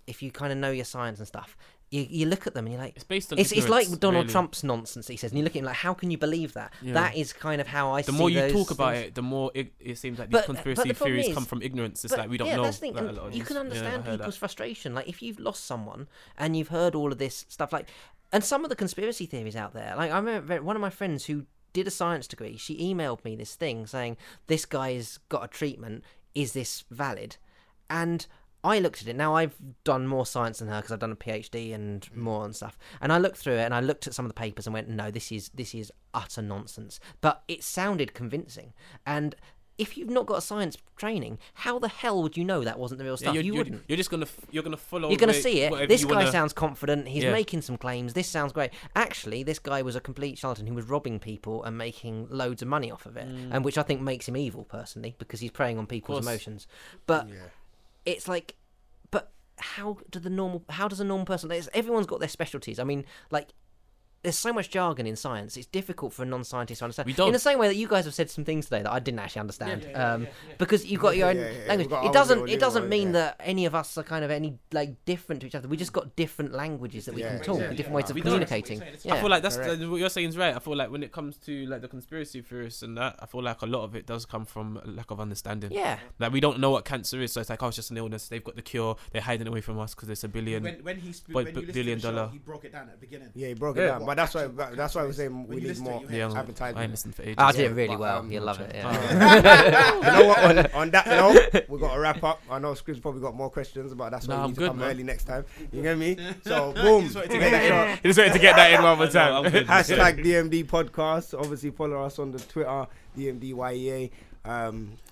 if you know your science and stuff, you look at them and you're like, it's based on it's like Donald Trump's nonsense he says, and you look at him like, how can you believe that? Yeah. That is kind of how I see it. The more you talk about it, the more it seems like these conspiracy theories come from ignorance. It's like we don't know. That's the thing. Like, you can understand people's frustration. Like if you've lost someone and you've heard all of this stuff, like, and some of the conspiracy theories out there. Like I remember one of my friends who did a science degree, she emailed me this thing saying, this guy's got a treatment, is this valid? And I looked at it. Now I've done more science than her because I've done a PhD and more and stuff, and I looked through it and I looked at some of the papers and went, no, this is utter nonsense, but it sounded convincing. And if you've not got science training, how the hell would you know that wasn't the real stuff? Yeah, you wouldn't. You're just gonna follow. You're gonna see it. This guy sounds confident. He's making some claims. This sounds great. Actually, this guy was a complete charlatan who was robbing people and making loads of money off of it, and which I think makes him evil personally because he's preying on people's emotions. But it's like, but how does a normal person? Everyone's got their specialties. I mean, like. There's so much jargon in science, it's difficult for a non-scientist to understand. In the same way that you guys have said some things today that I didn't actually understand. Because you've got your own language. It doesn't mean that any of us are kind of any like different to each other. We just got different languages that we can talk, different ways of communicating. I feel like that's what you're saying is right. I feel like when it comes to like the conspiracy theorists and that, I feel like a lot of it does come from a lack of understanding. Yeah. Like we don't know what cancer is, so it's like, oh, it's just an illness. They've got the cure. They're hiding away from us because it's $1 billion. When you listen to the show, he broke it down at the beginning. Yeah, he broke it down. But that's why I was saying we need more advertising. I listened for ages. I did it really well. You'll love it. Yeah. You know what? On that note, we've got to wrap up. I know Scribs probably got more questions, but that's why we need to come early next time. You get me? So boom. Just wanted to get that in one more time. # DMD podcast. Obviously follow us on the Twitter, DMDYEA.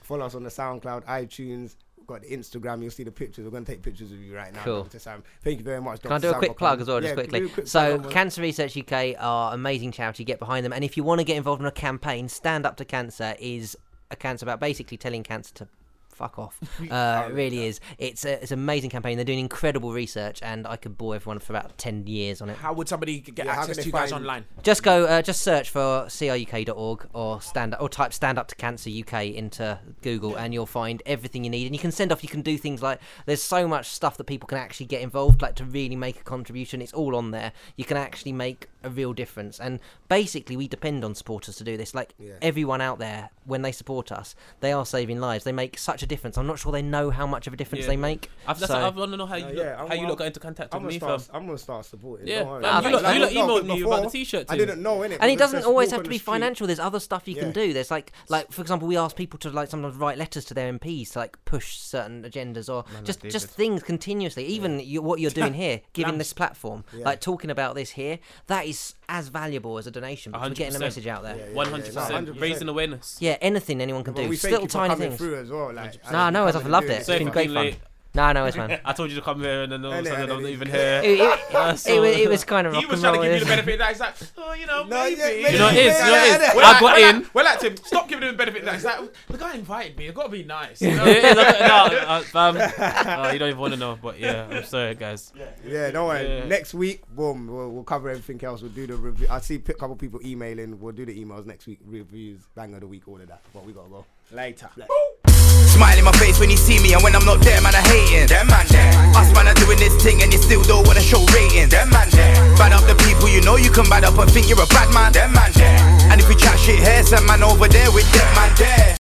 Follow us on the SoundCloud, iTunes. Got Instagram, you'll see the pictures. We're going to take pictures of you right now. Cool. Dr. Sam. Thank you very much. Can I do a quick plug as well, just quickly? So Cancer Research UK are amazing charity. Get behind them. And if you want to get involved in a campaign, Stand Up to Cancer is a cancer about basically telling cancer to fuck off. It really is. It's an amazing campaign. They're doing incredible research, and I could bore everyone for about 10 years on it. How would somebody get access to you guys online? Just go, just search for cruk.org or type Stand Up to Cancer UK into Google, and you'll find everything you need. And you can send off. You can do things like there's so much stuff that people can actually get involved, like to really make a contribution. It's all on there. You can actually make a real difference. And basically, we depend on supporters to do this. Like everyone out there, when they support us, they are saving lives. They make such a difference. I'm not sure they know how much of a difference they make. I want to know how you lot got into contact with me first. I'm gonna start supporting. Yeah, you lot emailed me about the t-shirt too. I didn't know anything. And it doesn't always have to be financial. There's other stuff you can do. There's like for example, we ask people to like sometimes write letters to their MPs to like push certain agendas or just things continuously. Even what you're doing here, giving this platform, like talking about this here, that is as valuable as a donation. Because we're getting the message out there. 100%, raising awareness. Yeah, anything anyone can do. Still tiny things. No, I've loved it. It's been great fun. No, it's man. I told you to come here and then all of a sudden I'm not even here. It was kind of rock and roll. He was trying to give you the benefit of that. He's like, maybe. You know what it is? I got in. Well, like Tim, stop giving him the benefit of that. He's like, the guy invited me. It's got to be nice. You know? You don't even want to know. But yeah, I'm sorry, guys. Yeah, don't worry. Next week, boom, we'll cover everything else. We'll do the review. I see a couple of people emailing. We'll do the emails next week. Reviews, bang of the week, all of that. But we got to go. Later. Smile in my face when you see me, and when I'm not there, man, I hating. Them man there. Us man are doing this thing, and you still don't wanna show ratings. Them man there. Bad up the people you know you can bad up and think you're a bad man. Them man there. And if we chat shit here, some man over there with them man there.